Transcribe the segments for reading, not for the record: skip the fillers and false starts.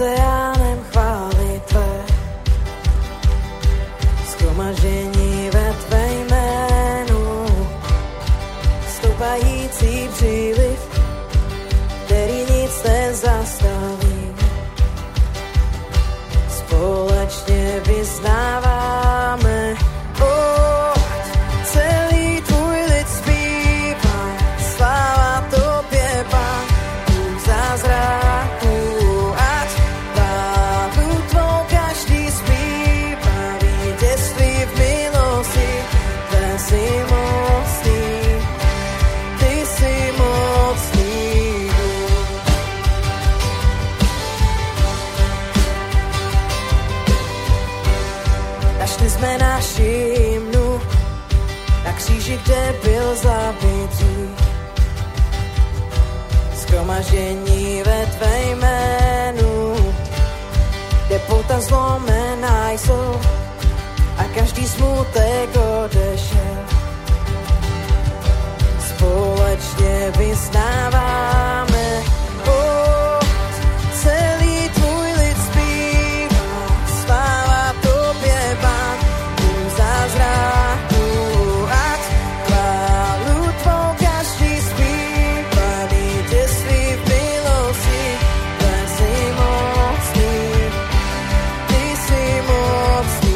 oceánem chvály tvé, shromaždění ve tvé jménu, stoupající příliv, který nic nezastaví. Společně vyznáváme, celý tvůj lid zpívá, sláva tobě, Pán, Bůh zázraků, ať vládu tvou každý zpívá, vítězství v milosti, tvé jsi mocný, ty jsi mocný. Našli jsme naši hymnu na kříži, kde byl zabit hřích. Shromaždění ve tvé jménu, kde pouta zlomená jsou a každý smutek odešel. Společně vyznáváme, celý tvůj lid zpívá, sláva tobě, Pán, Bůh zázraků, ať chválu tvou každý zpívá, vítězství v milosti, tvé jsi mocný, ty jsi mocný.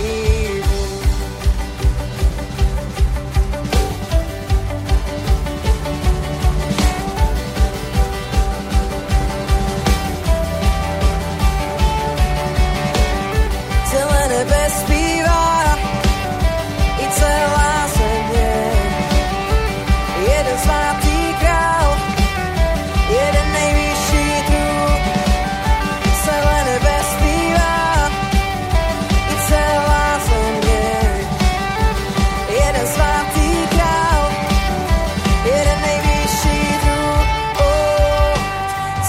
Celé nebe zpívá i celá země, jeden svatý král, jeden nejvyšší trůn. Celé nebe zpívá i celá země, jeden svatý král, jeden nejvyšší trůn.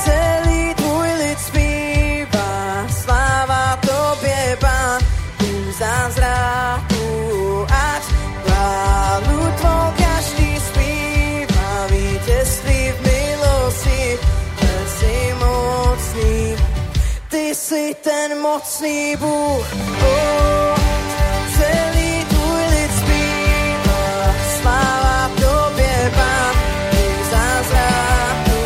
Celý tvůj lid zpívá, sláva tobě, Pán, Bůh zázraků, ať chválu tvou každý zpívá, vítězství v milosti, ty jsi mocný, ty jsi ten mocný Bůh. Celý tvůj lid zpívá, sláva tobě, Pán, Bůh zázraků,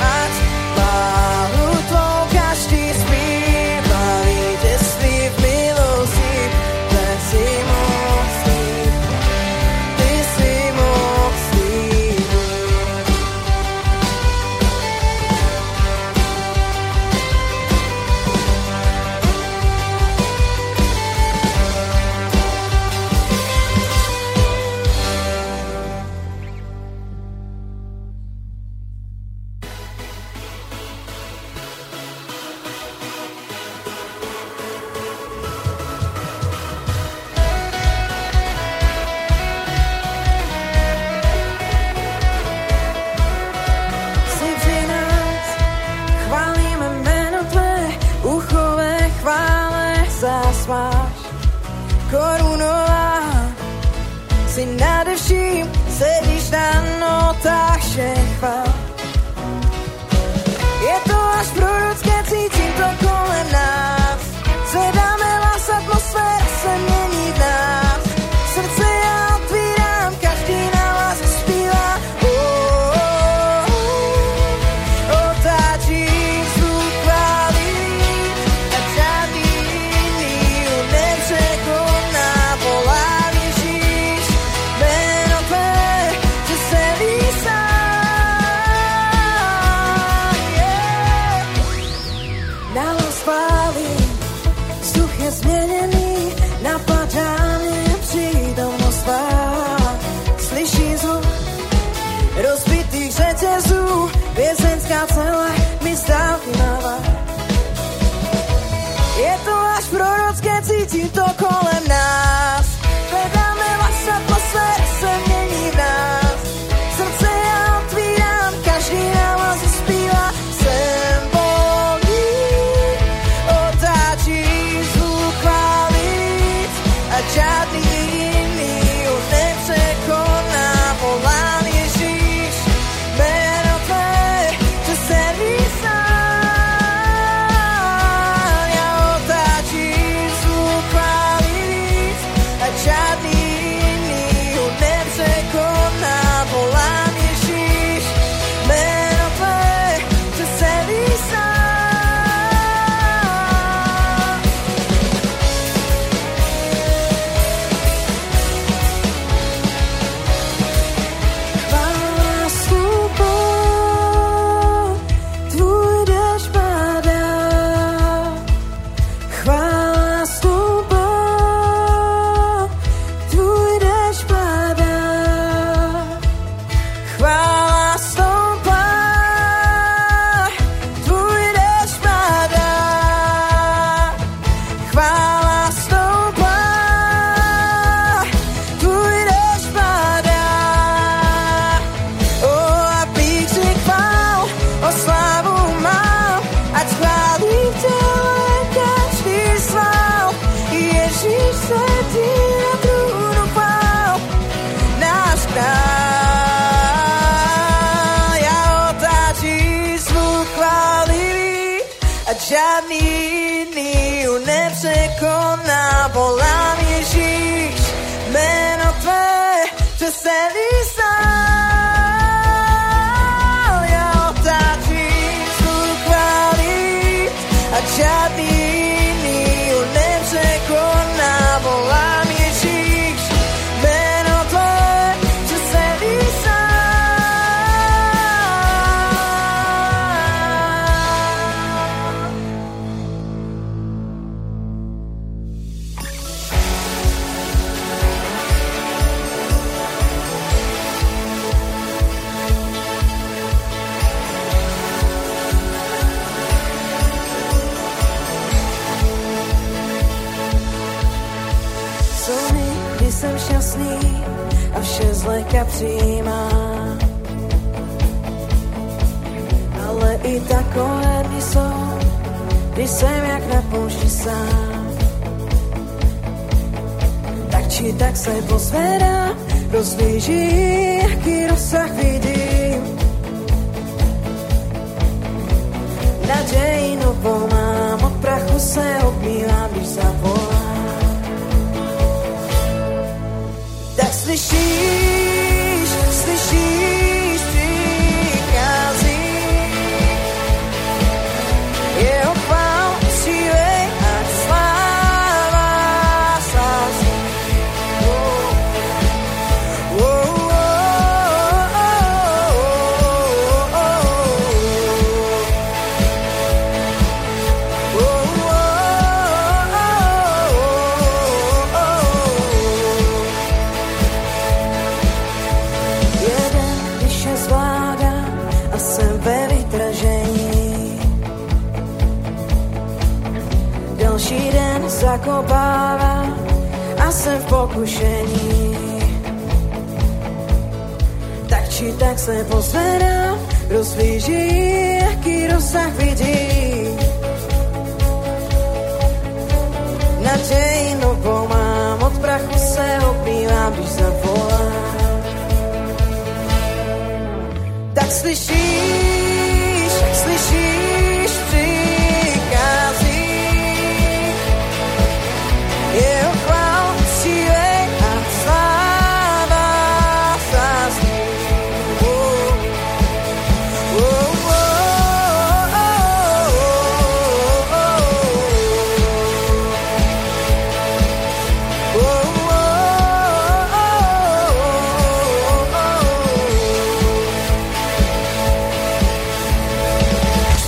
ať chválu tvou každý zpívá, vítězství v milosti, ty jsi mocný, ty jsi mocný. Jsi při nás, chválíme jméno tvé, uchové chvále zásváš. Korunová jsi nade vším, sedíš na notách všech chvál. Je to až prorocké, cítím to kolem nás, zvedáme hlas, atmosféra se mění v nás. Srdce já otvírám, každý na vás zpívá. Otáčí zvuk chvály, tak žádný jiný ho nepřekoná. Volá Ježíš, jméno tvé, že se lísá. Na hlas chvály, vzduch je změněný, napadá mě přítomnost tvá. Slyším zvuk rozbitých řetězů, vězeňská cela mi zdává. Je to až prorocké, cítím to kolem nás, zvedáme hlas, atmosféra se mění v nás. Srdce já otvírám, každý na vás zpívá. Jsem volný, otáčí zvuk chvály, ať žádný jiný ho nepřekoná. Volám Ježíš, jméno tvé, že se lísá. žádný jiný ju nepřekoná. Volám Ježíš, jméno tvé přeselí sál. Já otáčím svůj chválí a žádný jiný ju nepřekoná. Volám Ježíš, jméno tvé přeselí sál. Jsou dny, kdy jsem šťastný a vše zlehka přijímám, ale i takové dny jsou, kdy jsem jak na poušti sám. Tak či tak se pozvedám, rozhlížím, jaký rozsah vidím. Naději novou mám, od prachu se obmývám, když zavolám. Tak slyšíš, slyšíš, přichází jeho chvál, síly a sláva sásky. Oh, oh, oh, oh, oh, oh, oh, oh. Další den zakopává a jsem v pokušení. Tak či tak se pozvedám, rozhlížím, jaký rozsah vidím. Naději novou mám, od prachu se obmývám, když zavolám. Tak slyšíš, slyšíš, přichází jeho chvál, síly a sláva sásky. Oh, oh, oh, oh, oh, oh, oh, oh.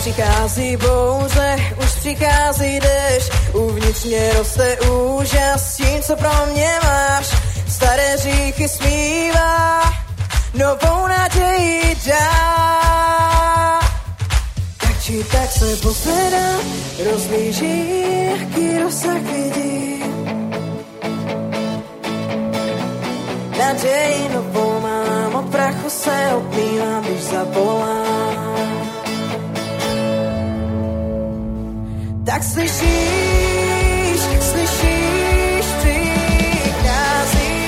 Už přichází bouře, už přichází dešť, uvnitř mě roste úžas tím, co pro mě máš. Staré říchy smívá, novou naději dá. Tak či tak se pozvedám, rozhlížím, jaký rozsah vidím. Naději novou mám, od prachu se obmývám, když zavolám. Tak slyšíš, slyšíš, přichází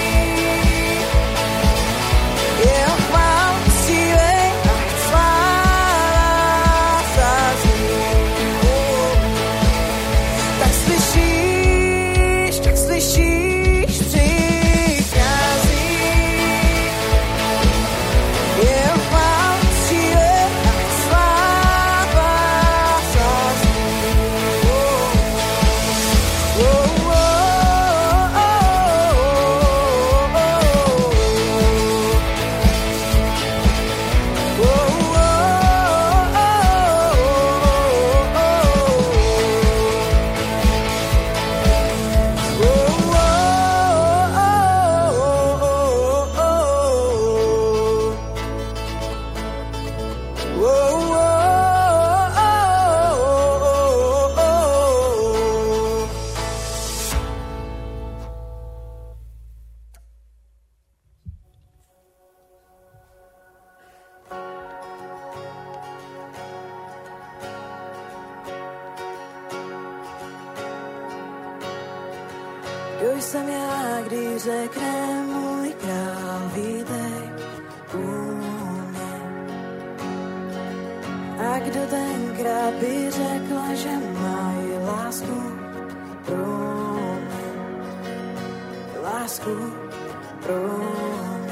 jeho chvál, síly a sláva sásky. Tak slyšíš, přichází jeho chvál, síly a sláva sásky. Kdo jsem já, když řekne můj král, vítej u mě? A kdo ten kolikrát by řekla, že mají lásku pro mě, lásku pro mě.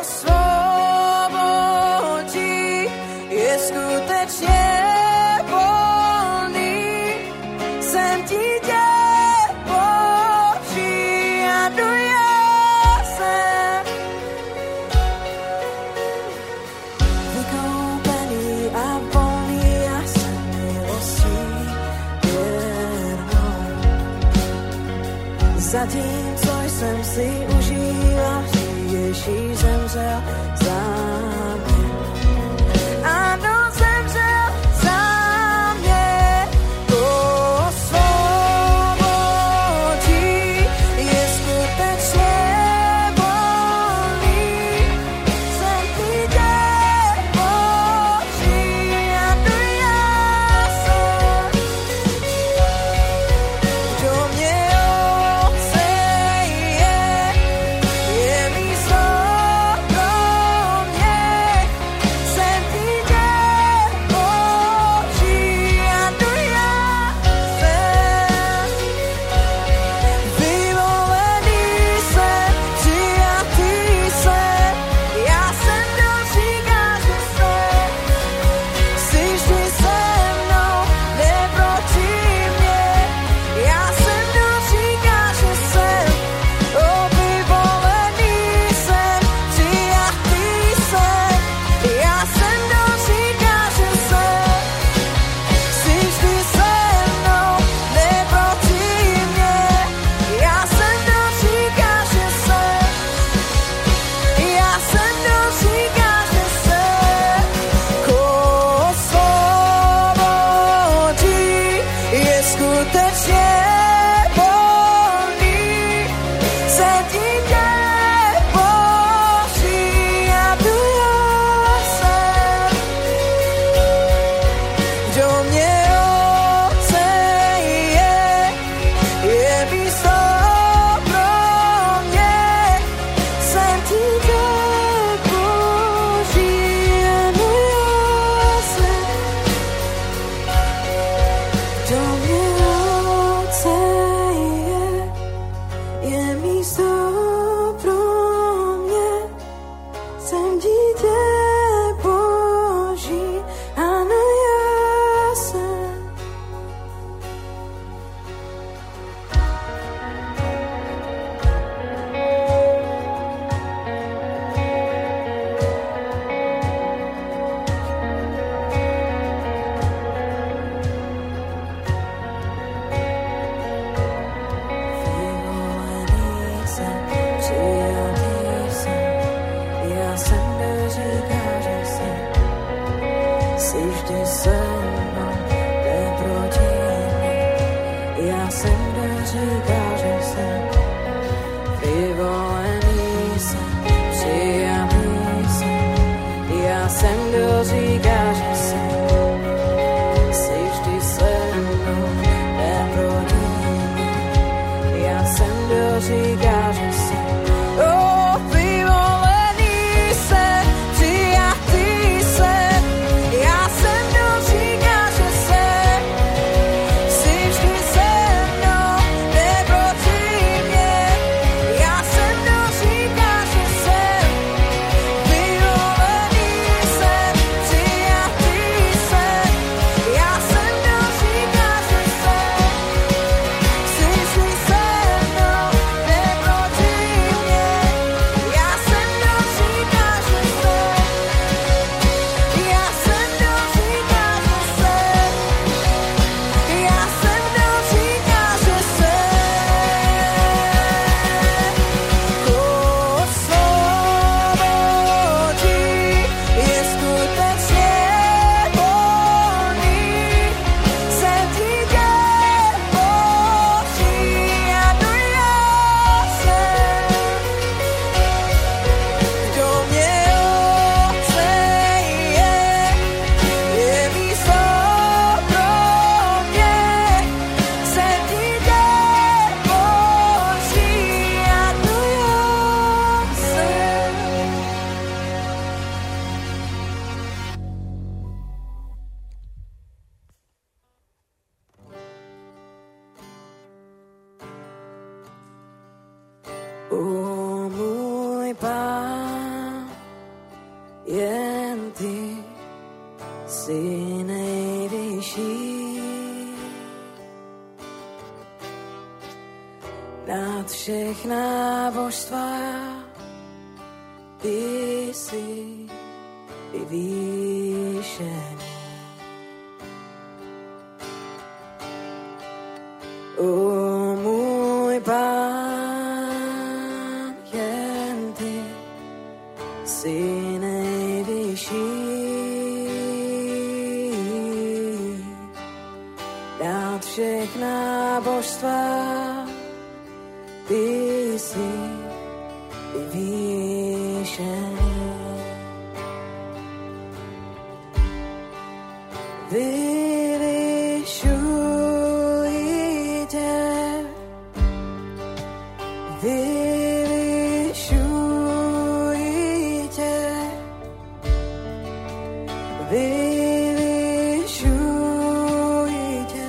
Osvobodí je skutečně volný, jsem ti dě boží a duja jsem. Vykoupený a volný, já jsem milostí věrnou. Zatímco jsem si užíval, Ježíš zemřel za mě. Ano, zemřel za mě. Osvobodí je skutečně volný. Jsem ti dě boží a duja jsem. Kdo mě oceje, jen ty jsi nejvyšší. Nad všechna božstva ty jsi vyvýšený. O můj Pán, jen ty jsi nejvyšší. Nad všechna božstva ty jsi vyvýšený. Vyvyšuji tě, vyvyšuji tě, vyvyšuji tě.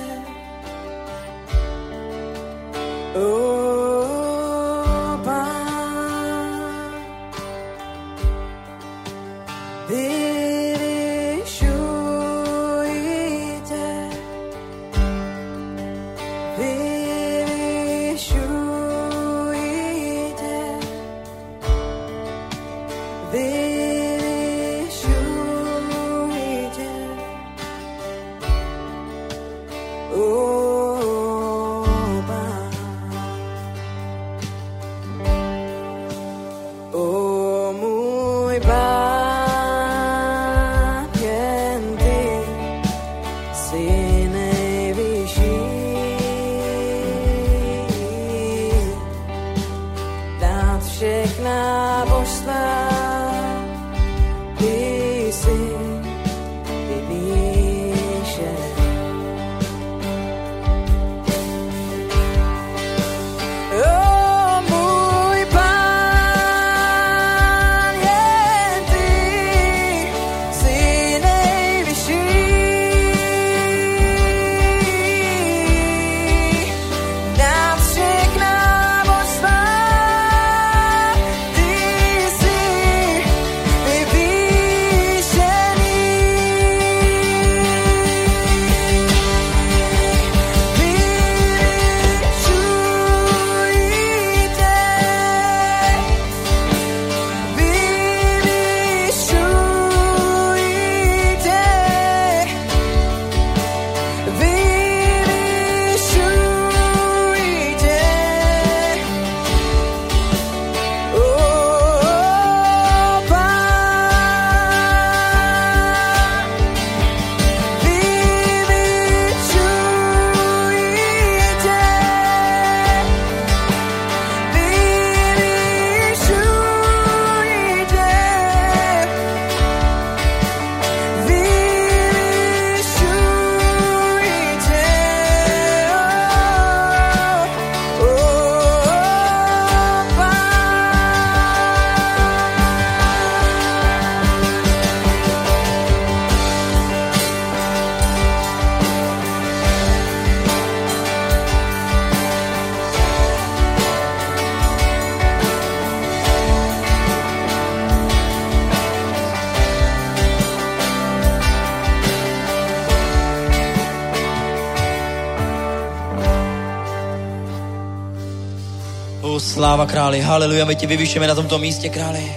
Sláva králi, haleluja, my ti vyvýšeme na tomto místě, králi.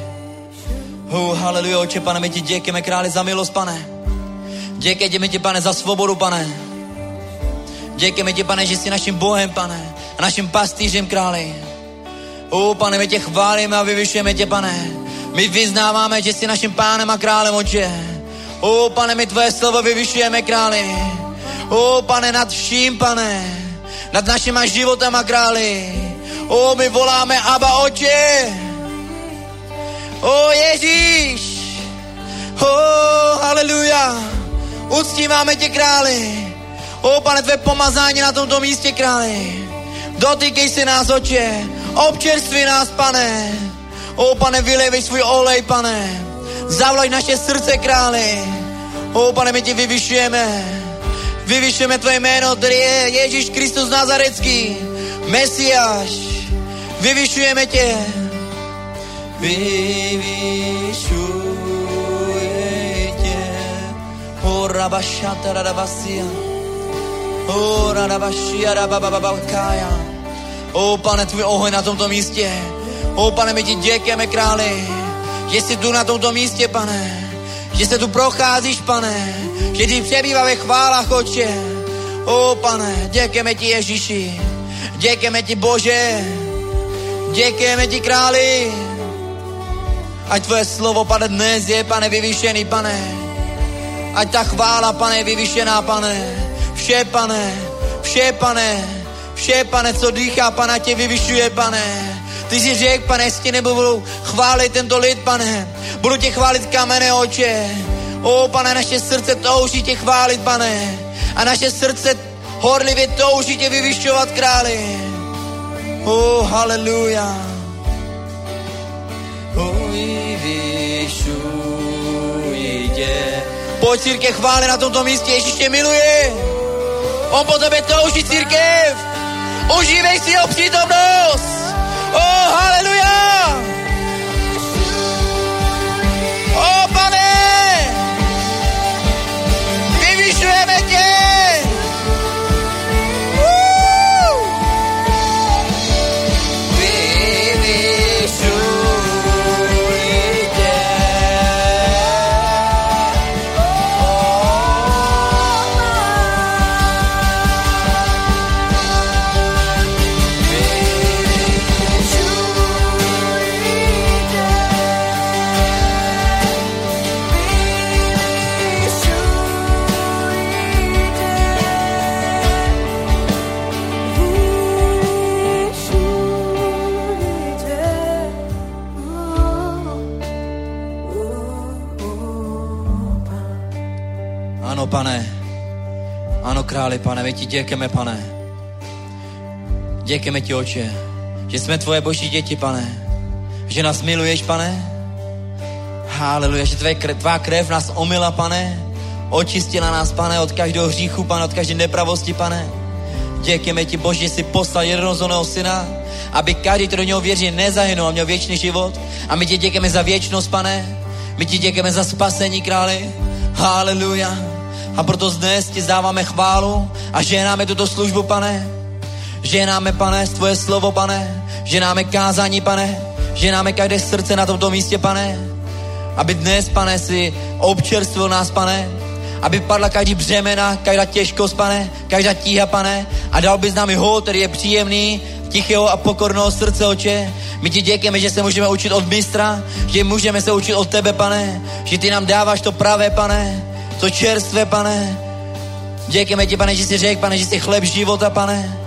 Haleluja, oče, pane, my ti děkujeme, králi, za milost, pane. Děkujeme ti, pane, za svobodu, pane. Děkujeme ti, pane, že jsi naším Bohem, pane, a naším pastýřem, králi. Pane, my tě chválíme a vyvýšujeme tě, pane. My vyznáváme, že jsi naším pánem a králem, oče. Pane, my tvoje slovo vyvýšujeme, králi. Pane, nad vším, pane. Nad našima životama, králi. My voláme Abba, Otče. Ježíš. Haleluja. Uctíváme tě, králi. Pane, tvé pomazání na tomto místě, králi. Dotýkej se nás, Otče. Občerství nás, pane. Pane, vylejvej svůj olej, pane. Zavlaď naše srdce, králi. Pane, my tě vyvyšujeme. Vyvyšujeme tvé jméno, který je Ježíš Kristus Nazarecký. Mesiáš. Vyvyšujeme tě. Vyvyšujeme. Rabashata Radabasia. O Radabashia Rabababalkája. O Pane, tvůj oheň na tomto místě. O Pane, my ti děkujeme, králi, že jsi tu na tomto místě, Pane. Že se tu procházíš, Pane. Že ti přebývá ve chválách, Otče. O Pane, děkujeme ti, Ježíši. Děkujeme ti, Bože. Děkujeme ti, králi. Ať tvoje slovo, Pane, dnes je, Pane, vyvýšený, Pane. Ať ta chvála, Pane, je vyvýšená, Pane. Vše, Pane, vše, Pane, vše, Pane, co dýchá, Pane, tě vyvyšuje, Pane. Ty jsi řekl, Pane, jestli tě nebudu chválit tento lid, Pane, budu tě chválit kamene, Otče. O, Pane, naše srdce touží tě chválit, Pane. A naše srdce horlivě touží tě vyvyšovat, králi. O, haleluja. O, vyvyšuji tě. Pojď, církev, chvále na tomto místě, Ježíš tě miluje. On po tobě touží, církev. Užívej si jeho přítomnost. Oh, haleluja! Oh, Pane! Vyvyšujeme tě! Pane, ano králi, Pane, my ti děkujeme, Pane. Děkujeme ti, Otče, že jsme tvoje boží děti, Pane. Že nás miluješ, Pane. Haleluja, že tvá krev nás omyla, Pane. Očistila nás, Pane, od každého hříchu, Pane, od každé nepravosti, Pane. Děkujeme ti, Bože, že jsi poslal jednorozeného syna, aby každý, kdo do něho věří, nezahynul a měl věčný život. A my ti děkujeme za věčnost, Pane. My ti děkujeme za spasení, králi. Haleluja. A proto dnes ti dáváme chválu a ženáme tuto službu, Pane. Ženáme, Pane, tvoje slovo, Pane. Ženáme kázání, Pane. Ženáme každé srdce na tomto místě, Pane. Aby dnes, Pane, si občerstvil nás, Pane. Aby padla každý břemena, každá těžkost, Pane. Každá tíha, Pane. A dal bys nám ho, který je příjemný, tichého a pokorného srdce, Otče. My ti děkujeme, že se můžeme učit od mistra, že můžeme se učit od tebe, Pane. Že ty nám dáváš to pravé, Pane. To čerstvé, Pane. Děkujeme ti, Pane, že jsi řekl, Pane, že jsi chléb života, Pane.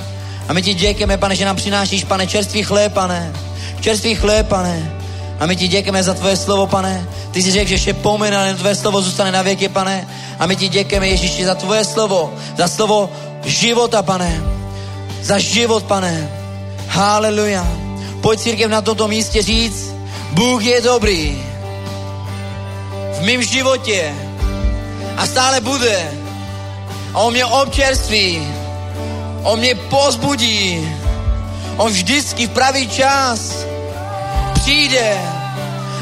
A my ti děkujeme, Pane, že nám přinášíš, Pane, čerstvý chléb, Pane. Čerstvý chléb, Pane. A my ti děkujeme za tvoje slovo, Pane. Ty jsi řekl, že ještě pomine, ale tvoje slovo zůstane na věky, Pane. A my ti děkujeme, Ježíši, za tvoje slovo. Za slovo života, Pane. Za život, Pane. Haleluja. Pojď, církev, na tomto místě říct, Bůh je dobrý. V mém životě a stále bude. A on mě občerství. On mě pozbudí. On vždycky v pravý čas přijde,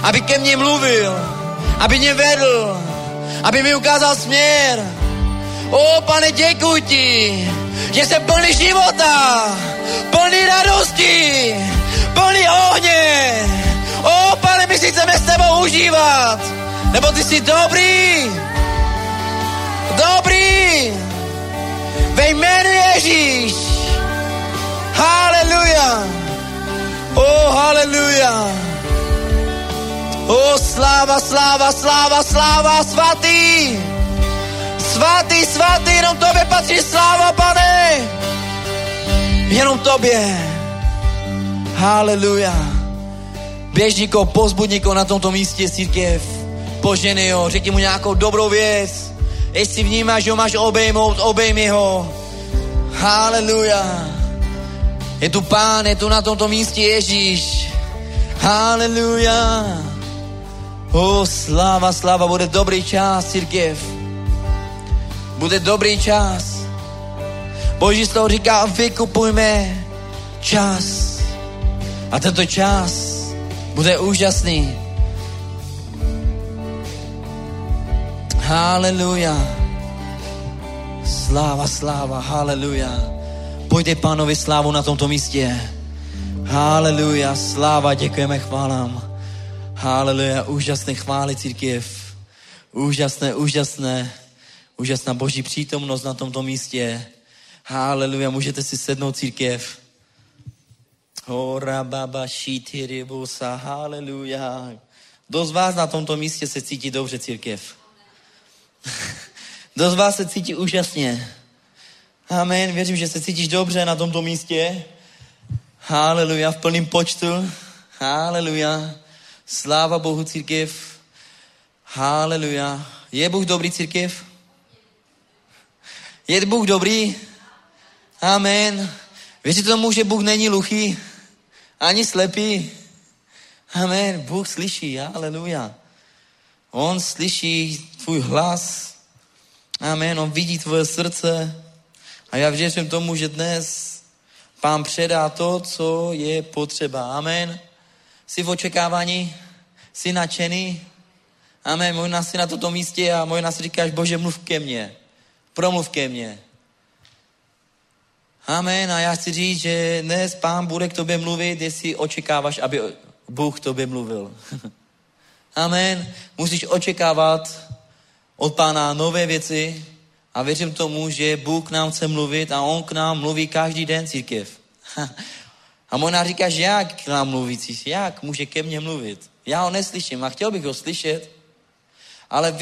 aby ke mně mluvil, aby mě vedl, aby mi ukázal směr. O, Pane, děkuji ti, že jsem plný života, plný radosti, plný ohně. O, Pane, my si chceme s tebou užívat, nebo ty jsi dobrý. Dobrý! Ve jménu Ježíš! Haleluja! O, haleluja! O, sláva, sláva, sláva, sláva, svatý! Svatý, svatý, jenom tobě patří sláva, Pane! Jenom tobě! Haleluja! Běžníko, pozbudníko na tomto místě, církev, poženej ho, řekni mu nějakou dobrou věc. Jestli vnímáš, že ho máš obejmout, obejmi ho. Haleluja. Je tu Pán, je tu na tomto místě Ježíš. Haleluja. O, sláva, sláva, bude dobrý čas, církev. Bude dobrý čas. Boží slovo říká, vykupujme čas. A tento čas bude úžasný. Haleluja. Sláva, sláva, haleluja. Pojďte Pánovi slávu na tomto místě. Haleluja, sláva, děkujeme, chválám. Haleluja, úžasné chvály církev. Úžasná boží přítomnost na tomto místě. Haleluja, můžete si sednout církev. Hora baba šíty rybusa, haleluja. Kdo z vás na tomto místě se cítí dobře, církev? Kdo z vás se cítí úžasně? Amen, věřím, že se cítíš dobře na tomto místě. Haleluja, v plném počtu. Haleluja. Sláva Bohu, církev. Haleluja. Je Bůh dobrý, církev? Je Bůh dobrý? Amen. Věříte tomu, že Bůh není luchý, ani slepý? Amen. Bůh slyší, haleluja. On slyší tvůj hlas. Amen. On vidí tvoje srdce. A já věřím tomu, že dnes Pán předá to, co je potřeba. Amen. Jsi v očekávání? Jsi nadšený? Amen. Možná jsi na toto místě a možná si říkáš, Bože, mluv ke mně. Promluv ke mně. Amen. A já chci říct, že dnes Pán bude k tobě mluvit, jestli očekáváš, aby Bůh k tobě mluvil. Amen. Musíš očekávat od Pána nové věci a věřím tomu, že Bůh k nám chce mluvit a On k nám mluví každý den, církev. A možná říkáš, jak k nám mluví církev? Jak může ke mně mluvit? Já ho neslyším a chtěl bych ho slyšet, ale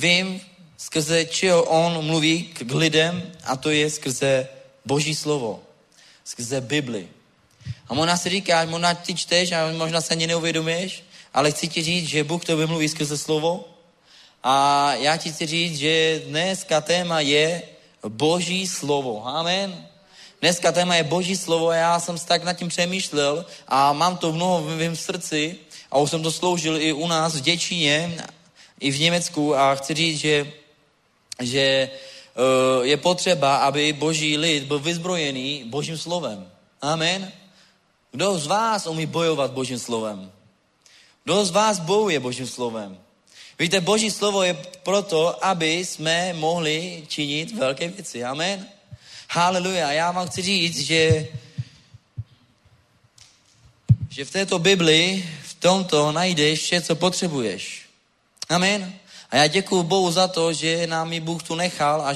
vím, skrze čeho On mluví k lidem a to je skrze Boží slovo, skrze Bibli. A možná si říkáš, možná ty čteš a možná se ani neuvědomíš, ale chci ti říct, že Bůh k tobě mluví skrze slovo a já ti chci říct, že dneska téma je Boží slovo. Amen. Dneska téma je Boží slovo a já jsem tak nad tím přemýšlel a mám to mnoho v mém srdci a už jsem to sloužil i u nás v Děčíně, i v Německu a chci říct, že je potřeba, aby Boží lid byl vyzbrojený Božím slovem. Amen. Kdo z vás umí bojovat Božím slovem? Kdo z vás bojuje Božím slovem? Víte, Boží slovo je proto, aby jsme mohli činit velké věci. Amen. Haleluja. Já vám chci říct, že v této Bibli, v tomto najdeš vše, co potřebuješ. Amen. A já děkuju Bohu za to, že nám ji Bůh tu nechal a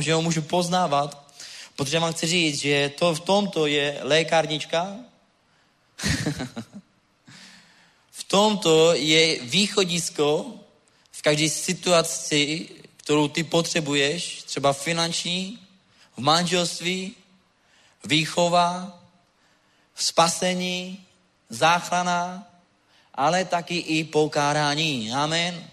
že ho můžu poznávat, protože vám chci říct, že to v tomto je lékárnička, v tomto je východisko v každé situaci, kterou ty potřebuješ, třeba finanční, v manželství, výchova, spasení, záchrana, ale taky i pokárání. Amen.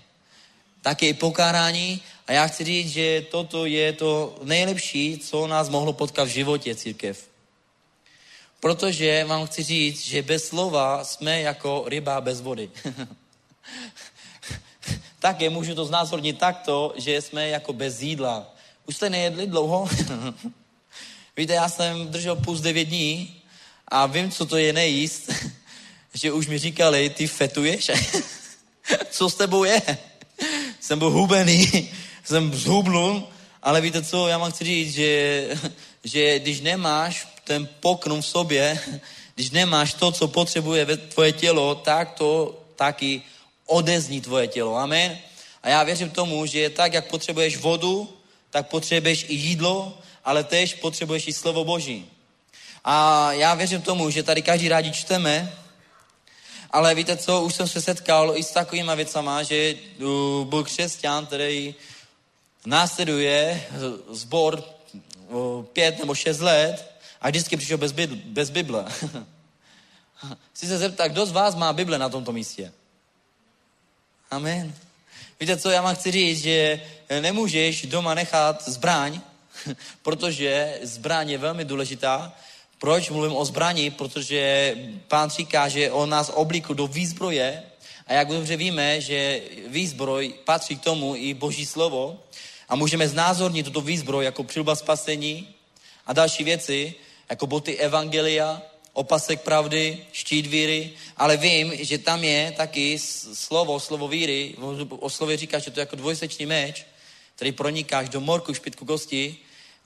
Taky pokárání a já chci říct, že toto je to nejlepší, co nás mohlo potkat v životě, církev. Protože vám chci říct, že bez slova jsme jako ryba bez vody. Také můžu to znázornit takto, že jsme jako bez jídla. Už jste nejedli dlouho? Víte, já jsem držel půst 9 dní a vím, co to je nejíst, že už mi říkali, ty fetuješ? Co s tebou je? Jsem byl hubený, jsem zhubnul, ale víte co, já vám chci říct, že když nemáš ten pokrm v sobě, když nemáš to, co potřebuje tvoje tělo, tak to taky odezní tvoje tělo. Amen. A já věřím tomu, že tak, jak potřebuješ vodu, tak potřebuješ i jídlo, ale též potřebuješ i slovo Boží. A já věřím tomu, že tady každý rádi čteme, ale víte co, už jsem se setkal i s takovýma věcama, že byl křesťan, který následuje sbor 5 nebo 6 let a vždycky přišel bez Bible. Chci se zeptat, kdo z vás má Bible na tomto místě? Amen. Víte co, já vám chci říct, že nemůžeš doma nechat zbraň, protože zbraň je velmi důležitá. Proč mluvím o zbraní? Protože Pán říká, že on nás oblíkl do výzbroje a jak dobře víme, že výzbroj patří k tomu i Boží slovo a můžeme znázornit tuto výzbroj jako přilba spasení a další věci, jako boty evangelia, opasek pravdy, štít víry, ale vím, že tam je taky slovo víry, o slově říká, že to je jako dvojsečný meč, který pronikáš do morku, špitku kosti.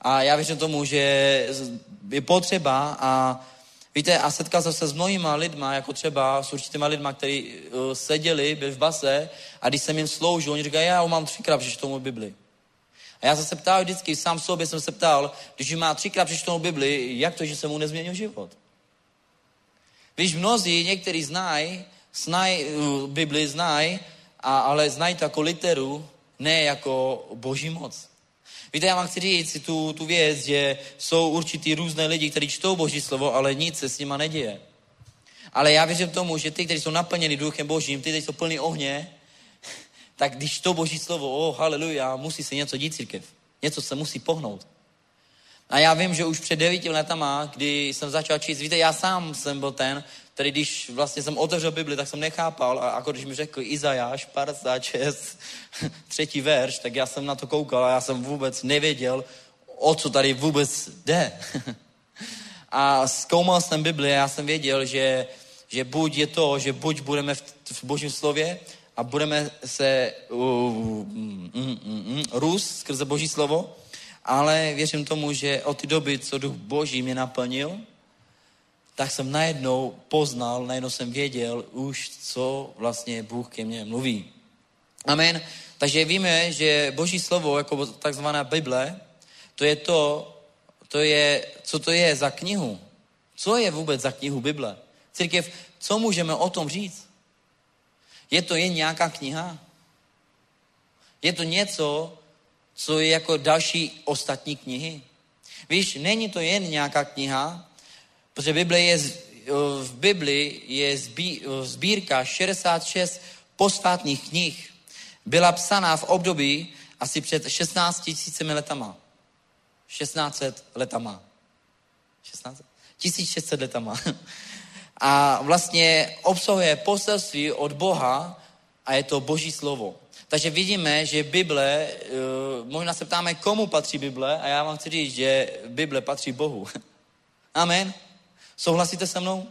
A já věřím tomu, že je potřeba a víte, a setkal jsem se s mnohýma lidma, jako třeba s určitýma lidma, kteří seděli, byli v base a když jsem jim sloužil, oni říkají, já mám 3krát přečtou Bibli. A já jsem se ptal vždycky, sám sobě jsem se ptal, když má 3krát přečtou Bibli, jak to, že se mu nezměnil život? Víš, mnozí, někteří znají Bibli, ale znají to jako literu, ne jako boží moc. Víte, já vám chci říct tu věc, že jsou určitý různé lidi, kteří čtou boží slovo, ale nic se s nima neděje. Ale já věřím tomu, že ty, kteří jsou naplněni duchem božím, ty, kteří jsou plní ohně, tak když čtou boží slovo, haleluja, musí se něco dít církev. Něco se musí pohnout. A já vím, že už před 9 lety, kdy jsem začal číst, víte, já sám jsem byl ten, který když vlastně jsem otevřel Bibli, tak jsem nechápal a jako když mi řekl Izajáš 56, 3. verš, tak já jsem na to koukal a já jsem vůbec nevěděl, o co tady vůbec jde. A zkoumal jsem Bibli a já jsem věděl, že buď je to, že buď budeme v božím slově a budeme se růst skrze boží slovo, ale věřím tomu, že od té doby, co duch boží mě naplnil, tak jsem najednou jsem věděl už, co vlastně Bůh ke mně mluví. Amen. Takže víme, že boží slovo, jako takzvaná Bible, to je, co to je za knihu. Co je vůbec za knihu Bible? Církev, co můžeme o tom říct? Je to jen nějaká kniha? Je to něco, co je jako další ostatní knihy? Víš, není to jen nějaká kniha, protože v Bibli je sbírka 66 posvátných knih. Byla psaná v období asi před 16 000 lety. 1600 letama. A vlastně obsahuje poselství od Boha a je to boží slovo. Takže vidíme, že Bible, možná se ptáme, komu patří Bible, a já vám chci říct, že Bible patří Bohu. Amen. Souhlasíte se mnou?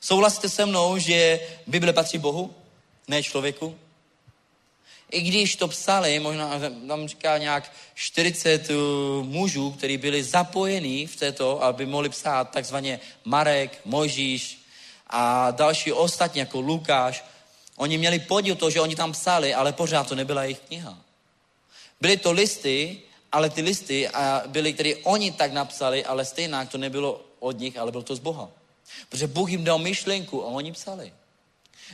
Souhlasíte se mnou, že Bible patří Bohu, ne člověku? I když to psali, možná tam říká nějak 40 mužů, kteří byli zapojení v této, aby mohli psát takzvaně Marek, Mojžíš a další ostatní jako Lukáš. Oni měli podíl to, že oni tam psali, ale pořád to nebyla jejich kniha. Byly to listy, ale ty listy byly, které oni tak napsali, ale stejně to nebylo od nich, ale bylo to z Boha. Protože Bůh jim dal myšlenku a oni psali.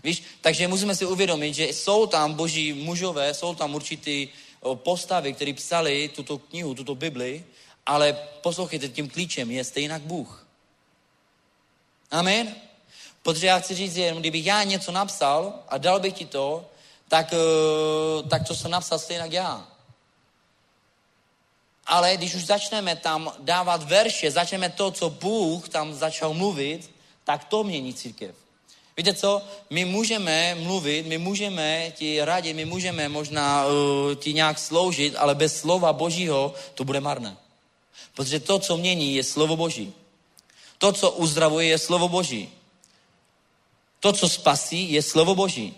Víš, takže musíme si uvědomit, že jsou tam boží mužové, jsou tam určitý postavy, které psali tuto knihu, tuto Bibli, ale poslouchejte, tím klíčem je stejně Bůh. Amen. Protože já chci říct, že kdybych já něco napsal a dal bych ti to, tak to jsem napsal stejně já. Ale když už začneme tam dávat verše, začneme to, co Bůh tam začal mluvit, tak to mění církev. Víte co? My můžeme mluvit, my můžeme ti radit, my můžeme možná ti nějak sloužit, ale bez slova Božího to bude marné. Protože to, co mění, je slovo Boží. To, co uzdravuje, je slovo Boží. To, co spasí, je slovo Boží.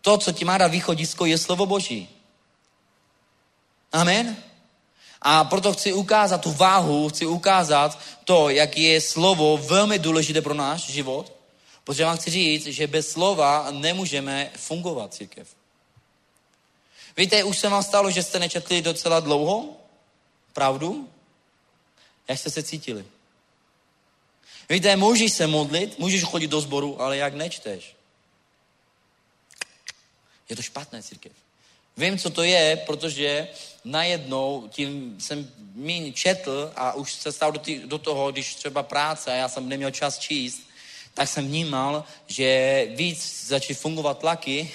To, co ti má dát východisko, je slovo Boží. Amen. A proto chci ukázat tu váhu, chci ukázat to, jak je slovo velmi důležité pro náš život, protože vám chci říct, že bez slova nemůžeme fungovat, církev. Víte, už se vám stalo, že jste nečetli docela dlouho? Pravdu? Jak jste se cítili? Víte, můžeš se modlit, můžeš chodit do sboru, ale jak nečteš? Je to špatné, církev. Vím, co to je, protože najednou tím jsem míň četl a už se stal do toho, když třeba práce a já jsem neměl čas číst, tak jsem vnímal, že víc začaly fungovat tlaky,